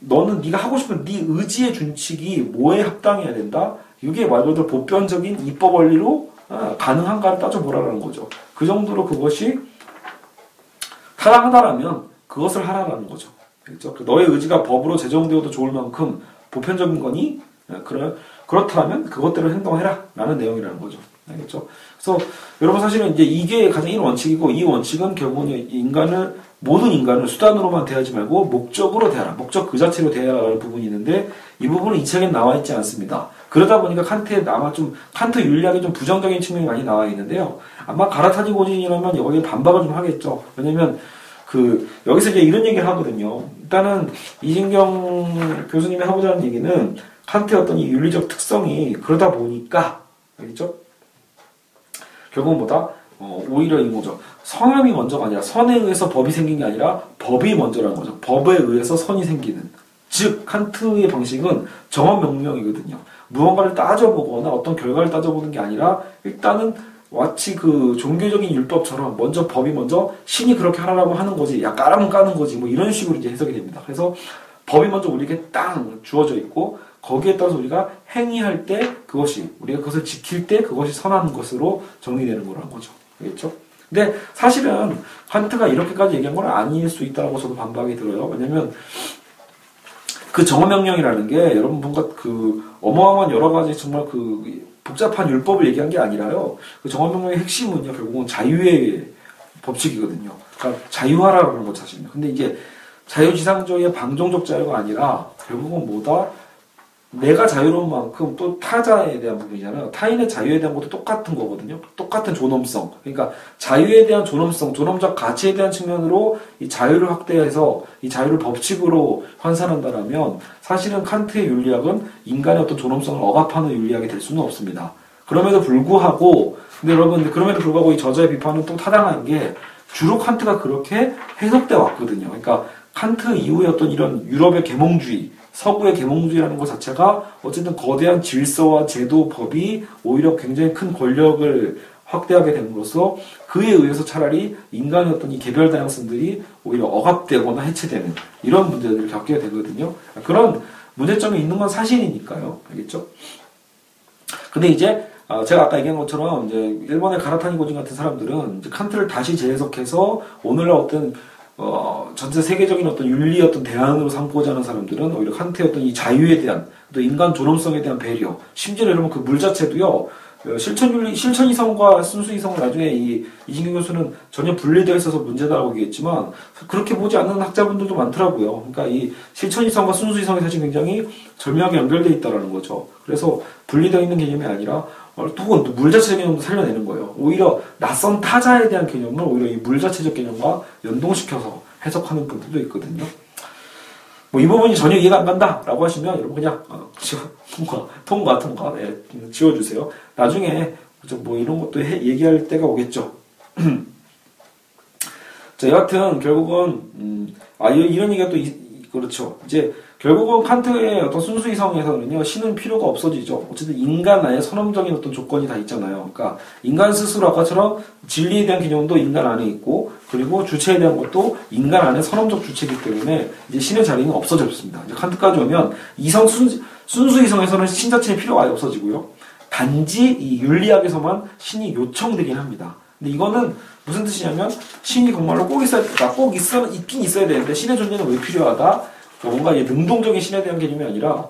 너는 네가 하고 싶은 네 의지의 준칙이 뭐에 합당해야 된다? 이게 말 그대로 보편적인 입법 원리로 가능한가를 따져보라는 거죠. 그 정도로 그것이 타당하다라면 그것을 하라는 거죠. 그렇죠? 너의 의지가 법으로 제정되어도 좋을 만큼 보편적인 거니 그렇다면 그것대로 행동해라 라는 내용이라는 거죠. 알겠죠? 그래서 여러분 사실은 이제 이게 가장 일 원칙이고, 이 원칙은 결국은 인간을, 모든 인간을 수단으로만 대하지 말고 목적으로 대하라, 목적 그 자체로 대하라는 부분이 있는데, 이 부분은 이 책에 나와 있지 않습니다. 그러다 보니까 칸트에 아마 좀, 칸트 윤리학에 좀 부정적인 측면이 많이 나와 있는데요. 아마 가라타니고진이라면 여기에 반박을 좀 하겠죠. 왜냐면, 그, 여기서 이제 이런 얘기를 하거든요. 일단은, 이진경 교수님이 하고자 하는 얘기는, 칸트의 어떤 이 윤리적 특성이 그러다 보니까, 알겠죠? 결국은 뭐다? 어, 오히려 이거죠. 성함이 먼저가 아니라, 선에 의해서 법이 생긴 게 아니라, 법이 먼저라는 거죠. 법에 의해서 선이 생기는. 즉, 칸트의 방식은 정언명령이거든요. 무언가를 따져보거나 어떤 결과를 따져보는 게 아니라, 일단은 마치 그 종교적인 율법처럼 먼저 법이 먼저 신이 그렇게 하라고 하는 거지, 야 까라면 까는 거지, 뭐 이런 식으로 이제 해석이 됩니다. 그래서 법이 먼저 우리에게 땅 주어져 있고, 거기에 따라서 우리가 행위할 때 그것이, 우리가 그것을 지킬 때 그것이 선한 것으로 정리되는 거라는 거죠. 그렇죠? 근데 사실은 칸트가 이렇게까지 얘기한 건 아닐 수 있다고 저도 반박이 들어요. 왜냐면 그 정언명령이라는 게 여러분 뭔가 그 어마어마한 여러 가지 정말 그 복잡한 율법을 얘기한 게 아니라요. 그 정언명령의 핵심은요, 결국은 자유의 법칙이거든요. 그러니까 자유화라고 하는 것 자체입니다. 근데 이게 자유지상주의의 방종적 자유가 아니라 결국은 뭐다? 내가 자유로운 만큼 또 타자에 대한 부분이잖아요. 타인의 자유에 대한 것도 똑같은 거거든요. 똑같은 존엄성. 그러니까 자유에 대한 존엄성, 존엄적 가치에 대한 측면으로 이 자유를 확대해서 이 자유를 법칙으로 환산한다라면 사실은 칸트의 윤리학은 인간의 어떤 존엄성을 억압하는 윤리학이 될 수는 없습니다. 그럼에도 불구하고, 근데 여러분, 그럼에도 불구하고 이 저자의 비판은 또 타당한 게 주로 칸트가 그렇게 해석돼 왔거든요. 그러니까 칸트 이후에 어떤 이런 유럽의 계몽주의, 서구의 계몽주의라는 것 자체가 어쨌든 거대한 질서와 제도, 법이 오히려 굉장히 큰 권력을 확대하게 됨으로써 그에 의해서 차라리 인간의 어떤 이 개별 다양성들이 오히려 억압되거나 해체되는 이런 문제들을 겪게 되거든요. 그런 문제점이 있는 건 사실이니까요. 알겠죠? 근데 이제 아, 제가 아까 얘기한 것처럼 이제 일본의 가라타니고진 같은 사람들은 이제 칸트를 다시 재해석해서 오늘날 어떤 어, 전체 세계적인 어떤 윤리 어떤 대안으로 삼고자 하는 사람들은 오히려 칸트의 어떤 이 자유에 대한 또 인간 존엄성에 대한 배려, 심지어 여러분 그 물 자체도요 실천 윤리, 실천 이성과 순수 이성은 나중에 이 이진경 교수는 전혀 분리되어 있어서 문제다라고 얘기했지만 그렇게 보지 않는 학자분들도 많더라고요. 그러니까 이 실천 이성과 순수 이성이 사실 굉장히 절묘하게 연결되어 있다라는 거죠. 그래서 분리되어 있는 개념이 아니라 혹은 또 물 자체적 개념도 살려내는 거예요. 오히려 낯선 타자에 대한 개념을 오히려 이 물 자체적 개념과 연동시켜서 해석하는 분들도 있거든요. 뭐 이 부분이 전혀 이해가 안 간다라고 하시면 여러분 그냥 어, 지워, 통과, 통과, 통과, 예, 지워주세요. 나중에 뭐 이런 것도 해, 얘기할 때가 오겠죠. 자, 여하튼 결국은 음, 아 이런, 이런 얘기가 또 이, 그렇죠. 이제 결국은 칸트의 어떤 순수이성에서는요, 신은 필요가 없어지죠. 어쨌든 인간 안에 선언적인 어떤 조건이 다 있잖아요. 그러니까 인간 스스로 아까처럼 진리에 대한 개념도 인간 안에 있고, 그리고 주체에 대한 것도 인간 안에 선언적 주체이기 때문에 이제 신의 자리는 없어졌습니다. 이제 칸트까지 오면 이성 순, 순수이성에서는 신 자체의 필요가 아예 없어지고요. 단지 이 윤리학에서만 신이 요청되긴 합니다. 근데 이거는 무슨 뜻이냐면 신이 정말로 꼭 있어야 꼭 있어 있긴 있어야 되는데 신의 존재는 왜 필요하다? 뭔가 이제 능동적인 신에 대한 개념이 아니라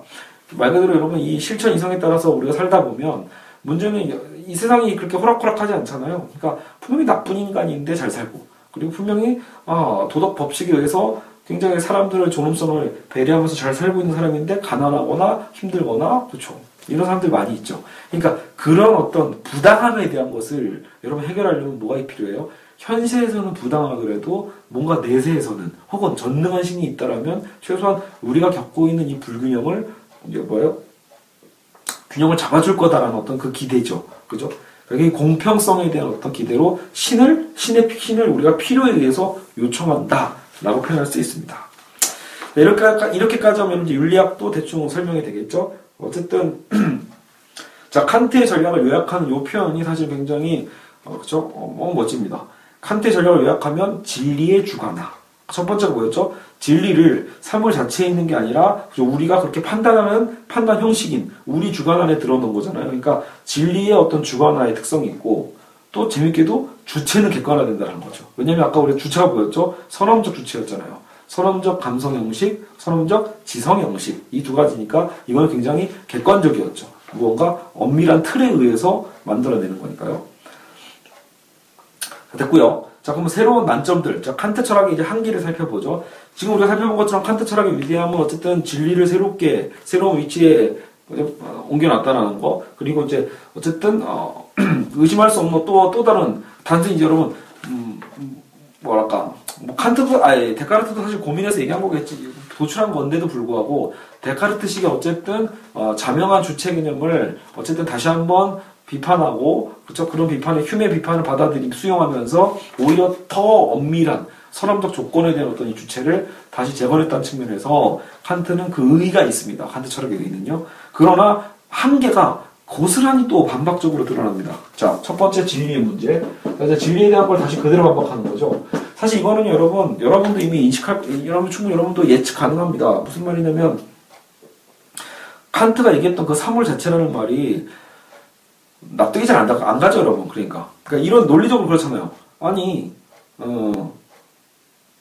말 그대로 여러분 이 실천 이성에 따라서 우리가 살다 보면 문제는 이 세상이 그렇게 호락호락하지 않잖아요. 그러니까 분명히 나쁜 인간인데 잘 살고 그리고 분명히 아 도덕 법칙에 의해서 굉장히 사람들의 존엄성을 배려하면서 잘 살고 있는 사람인데 가난하거나 힘들거나 그렇죠. 이런 사람들 많이 있죠. 그러니까 그런 어떤 부당함에 대한 것을 여러분 해결하려면 뭐가 필요해요? 현세에서는 부당하더라도 뭔가 내세에서는 혹은 전능한 신이 있다라면 최소한 우리가 겪고 있는 이 불균형을 이제 뭐예요? 균형을 잡아줄 거다라는 어떤 그 기대죠. 그죠? 그러니까 공평성에 대한 어떤 기대로 신을 신의 신을 우리가 필요에 의해서 요청한다라고 표현할 수 있습니다. 네, 이렇게 이렇게까지 하면 이제 윤리학도 대충 설명이 되겠죠. 어쨌든 자 칸트의 전략을 요약하는 이 표현이 사실 굉장히 어, 그렇죠? 어, 뭐 멋집니다. 칸트의 전략을 요약하면 진리의 주관화. 첫 번째가 뭐였죠? 진리를 사물 자체에 있는 게 아니라 그죠? 우리가 그렇게 판단하는 판단 형식인 우리 주관 안에 들어놓은 거잖아요. 그러니까 진리의 어떤 주관화의 특성이 있고 또 재밌게도 주체는 객관화된다는 거죠. 왜냐면 아까 우리 주체가 뭐였죠? 선언적 주체였잖아요. 선언적 감성 형식, 선언적 지성 형식 이 두 가지니까 이건 굉장히 객관적이었죠. 무언가 엄밀한 틀에 의해서 만들어내는 거니까요. 됐고요. 자, 그럼 새로운 난점들. 자, 칸트 철학의 이제 한계를 살펴보죠. 지금 우리가 살펴본 것처럼 칸트 철학의 위대함은 어쨌든 진리를 새롭게 새로운 위치에 옮겨놨다는 거. 그리고 이제 어쨌든 어, 의심할 수 없는 또 또 다른 단순히 이제 여러분 음, 뭐랄까 뭐 칸트도 아예 데카르트도 사실 고민해서 얘기한 거겠지 도출한 건데도 불구하고 데카르트식의 어쨌든 어, 자명한 주체 개념을 어쨌든 다시 한번 비판하고 그쵸? 그런 비판의 흄의 비판을 받아들이고 수용하면서 오히려 더 엄밀한 선언적 조건에 대한 어떤 이 주체를 다시 재건했다는 측면에서 칸트는 그 의의가 있습니다. 칸트 철학의 의의는요. 그러나 한계가 고스란히 또 반박적으로 드러납니다. 자, 첫 번째 진리의 문제. 자, 진리에 대한 걸 다시 그대로 반박하는 거죠. 사실 이거는 여러분, 여러분도 이미 인식할, 여러분 충분히 여러분도 예측 가능합니다. 무슨 말이냐면 칸트가 얘기했던 그 사물 자체라는 말이 납득이 잘 안 안 가죠, 여러분. 그러니까. 그러니까 이런 논리적으로 그렇잖아요. 아니, 어,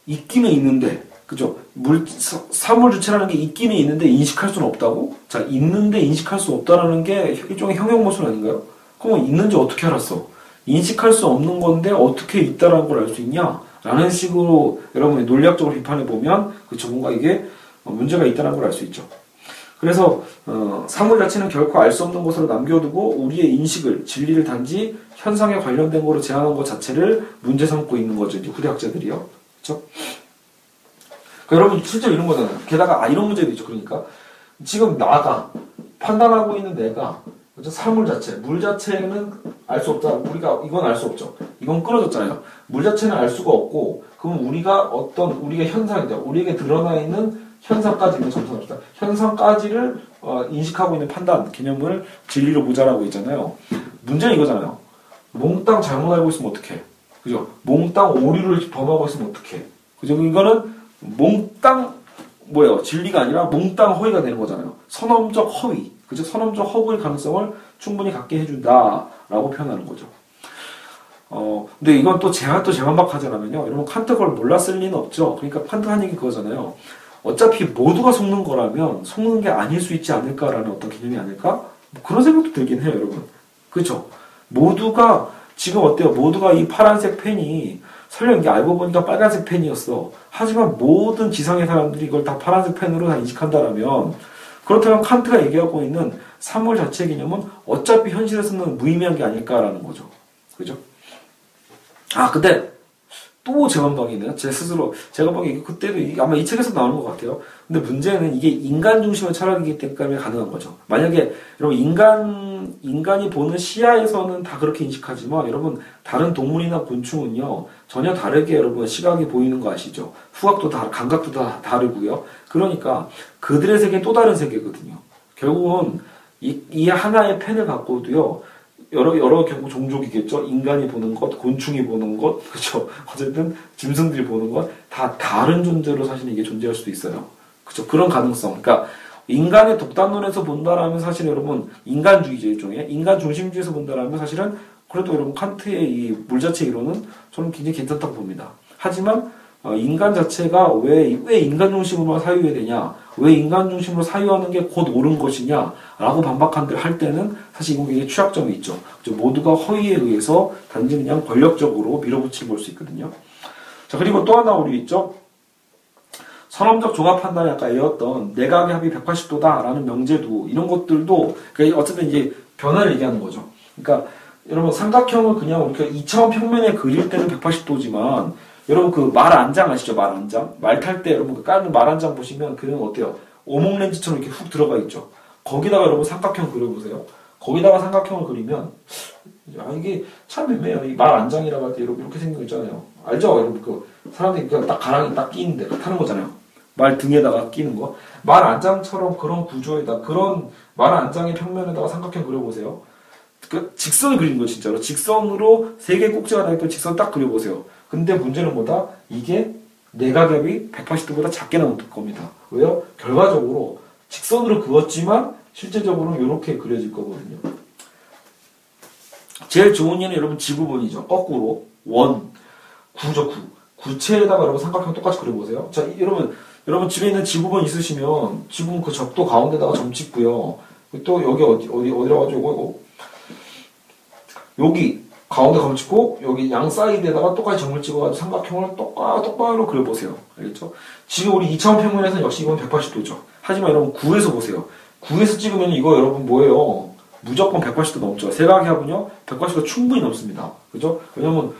있기는 있는데, 그죠? 물, 사, 사물 주체라는 게 있기는 있는데 인식할 수는 없다고? 자, 있는데 인식할 수 없다라는 게 일종의 형용모순 아닌가요? 그럼 있는지 어떻게 알았어? 인식할 수 없는 건데 어떻게 있다라는 걸 알 수 있냐? 라는 식으로 여러분이 논리학적으로 비판해보면, 그쵸? 뭔가 이게 문제가 있다는 걸 알 수 있죠. 그래서 어, 사물 자체는 결코 알 수 없는 것으로 남겨두고 우리의 인식을, 진리를 단지 현상에 관련된 거로 제한한 것 자체를 문제 삼고 있는 거죠. 이제 후대학자들이요. 그렇죠? 그러니까 여러분 실제로 이런 거잖아요. 게다가 아, 이런 문제도 있죠. 그러니까 지금 나가, 판단하고 있는 내가, 그렇죠? 사물 자체, 물 자체는 알 수 없다. 우리가 이건 알 수 없죠. 이건 끊어졌잖아요. 물 자체는 알 수가 없고 그럼 우리가 어떤, 우리의 현상이죠. 우리에게 드러나 있는 현상까지 있는 점선없다. 현상까지를 어, 인식하고 있는 판단 개념을 진리로 모자라고 있잖아요. 문제는 이거잖아요. 몽땅 잘못 알고 있으면 어떡해? 그죠? 몽땅 오류를 범하고 있으면 어떡해? 그죠? 이거는 몽땅 뭐예요? 진리가 아니라 몽땅 허위가 되는 거잖아요. 선언적 허위. 그저 선험적 허구일 가능성을 충분히 갖게 해준다라고 표현하는 거죠. 어, 근데 이건 또 제가 또 제반박하자면요. 여러분 칸트 그걸 몰랐을 리는 없죠. 그러니까 칸트 한 얘기 그거잖아요. 어차피 모두가 속는 거라면 속는 게 아닐 수 있지 않을까라는 어떤 개념이 아닐까? 뭐 그런 생각도 들긴 해요, 여러분. 그렇죠? 모두가 지금 어때요? 모두가 이 파란색 펜이 설령 이게 알고 보니까 빨간색 펜이었어. 하지만 모든 지상의 사람들이 이걸 다 파란색 펜으로 다 인식한다라면 그렇다면 칸트가 얘기하고 있는 사물 자체 개념은 어차피 현실에서는 무의미한 게 아닐까라는 거죠. 그죠? 아, 근데 또 제반박이네요. 제 스스로. 제가 보기엔 그때도 아마 이 책에서 나오는 것 같아요. 근데 문제는 이게 인간 중심의 철학이기 때문에 가능한 거죠. 만약에 여러분 인간, 인간이 보는 시야에서는 다 그렇게 인식하지만 여러분 다른 동물이나 곤충은요. 전혀 다르게 여러분 시각이 보이는 거 아시죠? 후각도 다, 감각도 다 다르고요. 그러니까 그들의 세계는 또 다른 세계거든요. 결국은 이, 이 하나의 펜을 갖고도요. 여러, 여러 경우 종족이겠죠? 인간이 보는 것, 곤충이 보는 것, 그쵸? 어쨌든, 짐승들이 보는 것, 다 다른 존재로 사실 이게 존재할 수도 있어요. 그쵸? 그런 가능성. 그러니까, 인간의 독단론에서 본다라면 사실 여러분, 인간주의죠, 일종의. 인간 중심주의에서 본다라면 사실은, 그래도 여러분, 칸트의 이 물 자체 이론은 저는 굉장히 괜찮다고 봅니다. 하지만, 어, 인간 자체가 왜, 왜 인간 중심으로만 사유해야 되냐, 왜 인간 중심으로 사유하는 게 곧 옳은 것이냐, 라고 반박한들 할 때는 사실 이건 굉장히 취약점이 있죠. 그죠? 모두가 허위에 의해서 단지 그냥 권력적으로 밀어붙이는 걸 수 있거든요. 자, 그리고 또 하나 우리 있죠? 선험적 종합 판단이 아까 외웠던 내각의 합이 백팔십 도다라는 명제도, 이런 것들도, 그러니까 어쨌든 이제 변화를 얘기하는 거죠. 그러니까, 여러분, 삼각형을 그냥 우리가 이차원 평면에 그릴 때는 백팔십 도지만, 여러분 그 말 안장 아시죠? 말 안장? 말 탈 때 여러분 그 까는 말 안장 보시면 그는 어때요? 오목 렌즈처럼 이렇게 훅 들어가 있죠. 거기다가 여러분 삼각형 그려보세요. 거기다가 삼각형을 그리면 아 이게 참 애매해요. 이 말 안장이라고 할 때 이렇게 생긴 거 있잖아요. 알죠? 여러분 그 사람들이 그냥 딱 가랑이 딱 끼는데 타는 거잖아요. 말 등에다가 끼는 거. 말 안장처럼 그런 구조에다 그런 말 안장의 평면에다가 삼각형 그려보세요. 그 직선을 그리는 거 진짜로 직선으로 세 개 꼭지가 나 있고 직선 딱 그려보세요. 근데 문제는 뭐다? 이게 내각엽이 백팔십 도보다 작게 나온 겁니다. 왜요? 결과적으로 직선으로 그었지만 실제적으로는 이렇게 그려질 거거든요. 제일 좋은 예는 여러분 지구본이죠. 거꾸로 원, 구죠 구. 구체에다가 여러분 삼각형 똑같이 그려보세요. 자, 여러분 여러분 집에 있는 지구본 있으시면 지구본 그 적도 가운데다가 점 찍고요. 또 여기 어디 어디 어디라고 하죠? 이거 여기. 가운데 점 찍고 여기 양 사이드에다가 똑같이 점을 찍어가지고 삼각형을 똑바, 똑바로 그려보세요. 알겠죠? 지금 우리 이차원 평면에서는 역시 이건 백팔십 도죠. 하지만 여러분 구에서 보세요. 구에서 찍으면 이거 여러분 뭐예요? 무조건 백팔십 도 넘죠. 세각이 하군요. 백팔십 도 충분히 넘습니다. 그죠? 왜냐면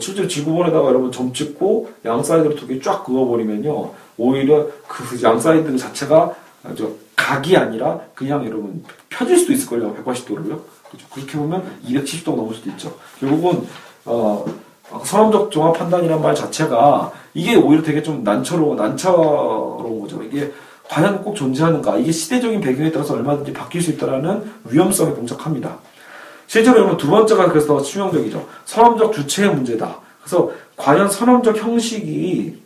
실제로 지구본에다가 여러분 점 찍고 양 사이드로 두 개 쫙 그어버리면요. 오히려 그 양 사이드 자체가 각이 아니라 그냥 여러분 펴질 수도 있을걸요. 백팔십 도로요. 그렇게 보면 이백칠십 도 넘을 수도 있죠. 결국은 어, 선험적 종합 판단이란 말 자체가 이게 오히려 되게 좀 난처로 난처로운 거죠. 이게 과연 꼭 존재하는가? 이게 시대적인 배경에 따라서 얼마든지 바뀔 수 있다라는 위험성에 봉착합니다. 실제로 여러분 두 번째가 그래서 더 치명적이죠. 선험적 주체의 문제다. 그래서 과연 선험적 형식이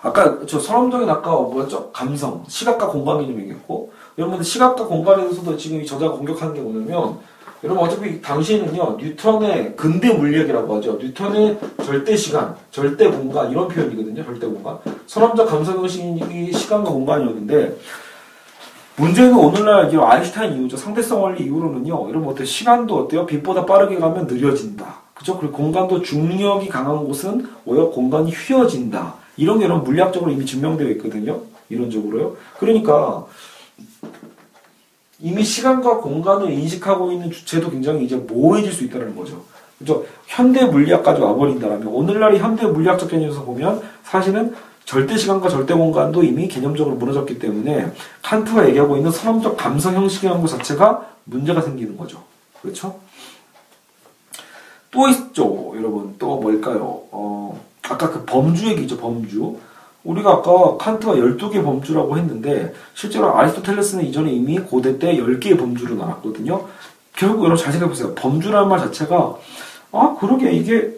아까 저 선험적인 아까 뭐였죠? 감성, 시각과 공간 개념 얘기했고. 여러분들 시각과 공간에서도 지금 이 저자가 공격하는 게 뭐냐면 여러분 어차피 당시에는요 뉴턴의 근대 물리학이라고 하죠. 뉴턴의 절대 시간, 절대 공간 이런 표현이거든요. 절대 공간. 선험적 감성 형식이 시간과 공간이었는데 문제는 오늘날 아인슈타인 이후죠. 상대성 원리 이후로는요. 여러분 어때요? 시간도 어때요? 빛보다 빠르게 가면 느려진다. 그죠? 그리고 공간도 중력이 강한 곳은 오히려 공간이 휘어진다. 이런 게 여러분 물리학적으로 이미 증명되어 있거든요. 이론적으로요. 그러니까 이미 시간과 공간을 인식하고 있는 주체도 굉장히 이제 모호해질 수 있다는 거죠. 그죠? 현대 물리학까지 와버린다라면, 오늘날의 현대 물리학적 개념에서 보면 사실은 절대 시간과 절대 공간도 이미 개념적으로 무너졌기 때문에 칸트가 얘기하고 있는 선험적 감성 형식이라는 것 자체가 문제가 생기는 거죠. 그렇죠? 또 있죠, 여러분. 또 뭘까요? 어, 아까 그 범주 얘기죠, 범주. 우리가 아까 칸트가 열두 개의 범주라고 했는데 실제로 아리스토텔레스는 이전에 이미 고대 때 열 개의 범주로 나눴거든요. 결국 여러분 잘 생각해보세요. 범주라는 말 자체가 아 그러게 이게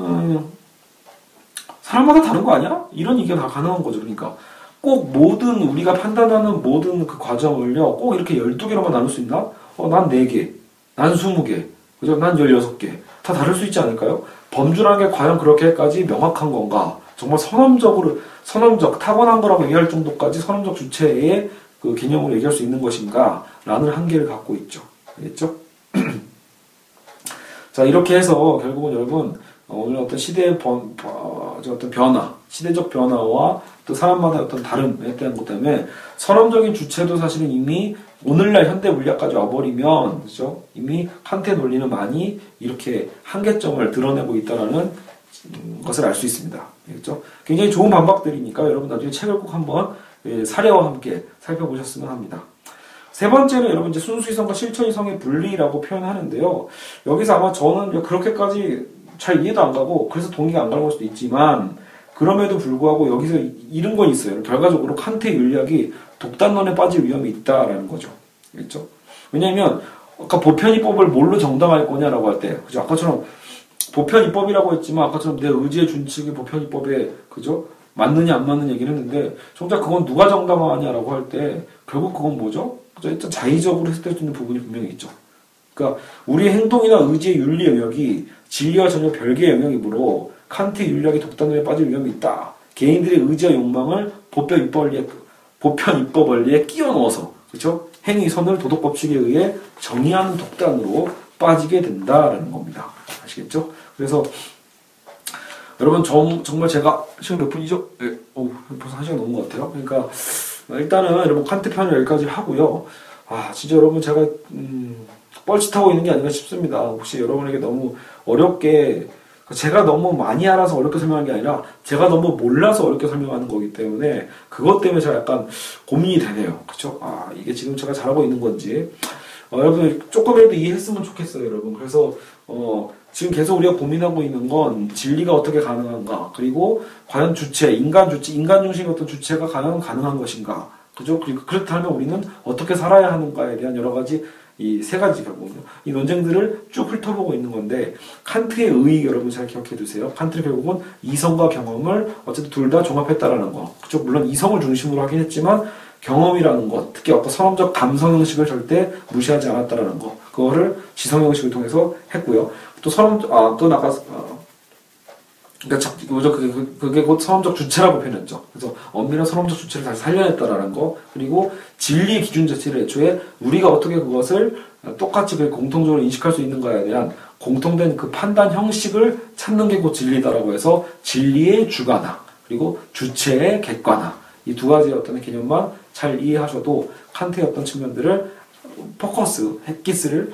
음, 사람마다 다른 거 아니야? 이런 얘기가 다 가능한 거죠. 그러니까 꼭 모든 우리가 판단하는 모든 그 과정을요, 꼭 이렇게 열두 개로만 나눌 수 있나? 어, 난 네 개, 난 스무 개, 그죠? 난 열여섯 개. 다 다를 수 있지 않을까요? 범주라는 게 과연 그렇게까지 명확한 건가? 정말 선언적으로, 선언적, 타고난 거라고 얘기할 정도까지 선언적 주체의 그 개념으로 얘기할 수 있는 것인가? 라는 한계를 갖고 있죠. 알겠죠? 자, 이렇게 해서 결국은 여러분, 오늘 어떤 시대의 번, 어떤 변화, 시대적 변화와 또 사람마다 어떤 다름에 대한 것 때문에 선언적인 주체도 사실은 이미 오늘날 현대 물리학까지 와버리면, 그죠? 이미 칸트의 논리는 많이 이렇게 한계점을 드러내고 있다는 것을 알 수 있습니다. 그렇죠? 굉장히 좋은 반박들이니까 여러분 나중에 책을 꼭 한번 사례와 함께 살펴보셨으면 합니다. 세 번째는 여러분 이제 순수이성과 실천이성의 분리라고 표현하는데요. 여기서 아마 저는 그렇게까지 잘 이해도 안 가고 그래서 동의가 안 가는 걸 수도 있지만 그럼에도 불구하고 여기서 이런 건 있어요. 결과적으로 칸트의 윤리학이 독단론에 빠질 위험이 있다라는 거죠. 그렇죠? 왜냐하면 아까 보편이법을 뭘로 정당화할 거냐라고 할 때, 그죠? 아까처럼 보편이법이라고 했지만 아까처럼 내 의지의 준칙이 보편이법에, 그죠? 맞느냐 안 맞느냐 얘기를 했는데 정작 그건 누가 정당화하냐라고 할 때 결국 그건 뭐죠? 그죠? 일단 자의적으로 해석될 수 있는 부분이 분명히 있죠. 그러니까 우리의 행동이나 의지의 윤리 영역이 진리와 전혀 별개의 영역이므로 칸트의 윤리학이 독단론에 빠질 위험이 있다. 개인들의 의지와 욕망을 보편 입법 원리에, 보편 입법 원리에 끼워 넣어서, 그렇죠? 행위, 선을 도덕 법칙에 의해 정의하는 독단으로 빠지게 된다라는 겁니다. 아시겠죠? 그래서 여러분 정, 정말 제가 지금 몇 분이죠? 예, 오, 벌써 한 시간 넘은 것 같아요. 그러니까 일단은 여러분 칸트 편을 여기까지 하고요. 아, 진짜 여러분 제가 음, 뻘짓하고 있는 게 아닌가 싶습니다. 혹시 여러분에게 너무 어렵게 제가 너무 많이 알아서 어렵게 설명한 게 아니라 제가 너무 몰라서 어렵게 설명하는 거기 때문에 그것 때문에 제가 약간 고민이 되네요. 그쵸? 아, 이게 지금 제가 잘하고 있는 건지. 어, 여러분 조금이라도 이해했으면 좋겠어요, 여러분. 그래서 어, 지금 계속 우리가 고민하고 있는 건 진리가 어떻게 가능한가, 그리고 과연 주체, 인간 주체, 인간 중심의 어떤 주체가 과연 가능한 것인가, 그죠? 그리고 그렇다면 우리는 어떻게 살아야 하는가에 대한 여러 가지 이 세 가지 결국은요. 이 논쟁들을 쭉 훑어보고 있는 건데, 칸트의 의의 여러분 잘 기억해 두세요. 칸트는 결국은 이성과 경험을 어쨌든 둘 다 종합했다라는 거. 그쵸? 물론 이성을 중심으로 하긴 했지만, 경험이라는 것, 특히 어떤 선언적 감성 형식을 절대 무시하지 않았다라는 거. 그거를 지성 형식을 통해서 했고요. 또 선언, 아, 또 나가서, 아, 그니까, 그게, 그게 곧 선언적 주체라고 표현했죠. 그래서 엄밀한 선언적 주체를 다시 살려냈다라는 거, 그리고 진리의 기준 자체를 애초에 우리가 어떻게 그것을 똑같이 공통적으로 인식할 수 있는가에 대한 공통된 그 판단 형식을 찾는 게 곧 진리다라고 해서 진리의 주관화, 그리고 주체의 객관화, 이 두 가지의 어떤 개념만 잘 이해하셔도 칸트의 어떤 측면들을 포커스, 햇기스를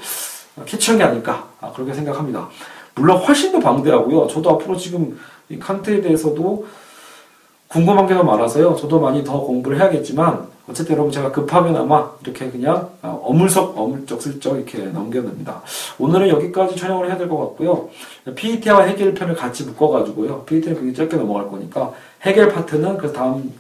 캐치한 게 아닐까, 그렇게 생각합니다. 물론 훨씬 더 방대하고요. 저도 앞으로 지금 이 칸트에 대해서도 궁금한 게 더 많아서요. 저도 많이 더 공부를 해야겠지만 어쨌든 여러분 제가 급하면 아마 이렇게 그냥 어물쩍 어물쩍 슬쩍 이렇게 넘겨냅니다. 오늘은 여기까지 촬영을 해야 될 것 같고요. 피이티와 헤겔 편을 같이 묶어가지고요. 피이티는 굉장히 짧게 넘어갈 거니까 헤겔 파트는 그 다음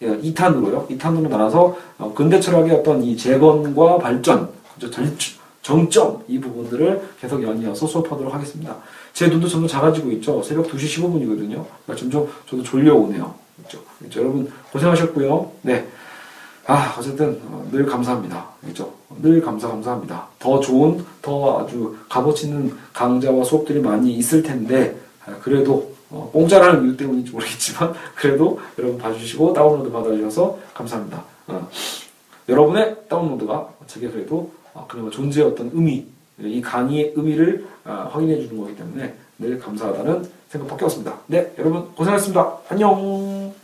이 탄으로요. 이 탄으로 나눠서 근대 철학의 어떤 이 재건과 발전, 절충, 정점, 이 부분들을 계속 연이어서 수업하도록 하겠습니다. 제 눈도 점점 작아지고 있죠. 새벽 두 시 십오 분이거든요. 그러니까 점점 저도 졸려오네요. 그렇죠? 그렇죠? 여러분 고생하셨고요. 네, 아 어쨌든 늘 감사합니다. 그렇죠? 늘 감사 감사합니다. 더 좋은, 더 아주 값어치는 강좌와 수업들이 많이 있을 텐데 그래도 어, 공짜라는 이유 때문인지 모르겠지만 그래도 여러분 봐주시고 다운로드 받아주셔서 감사합니다. 어. 여러분의 다운로드가 제게 그래도 어, 그리고 존재의 어떤 의미, 이 강의의 의미를 어, 확인해 주는 거기 때문에 늘 감사하다는 생각밖에 없습니다. 네, 여러분 고생하셨습니다. 안녕!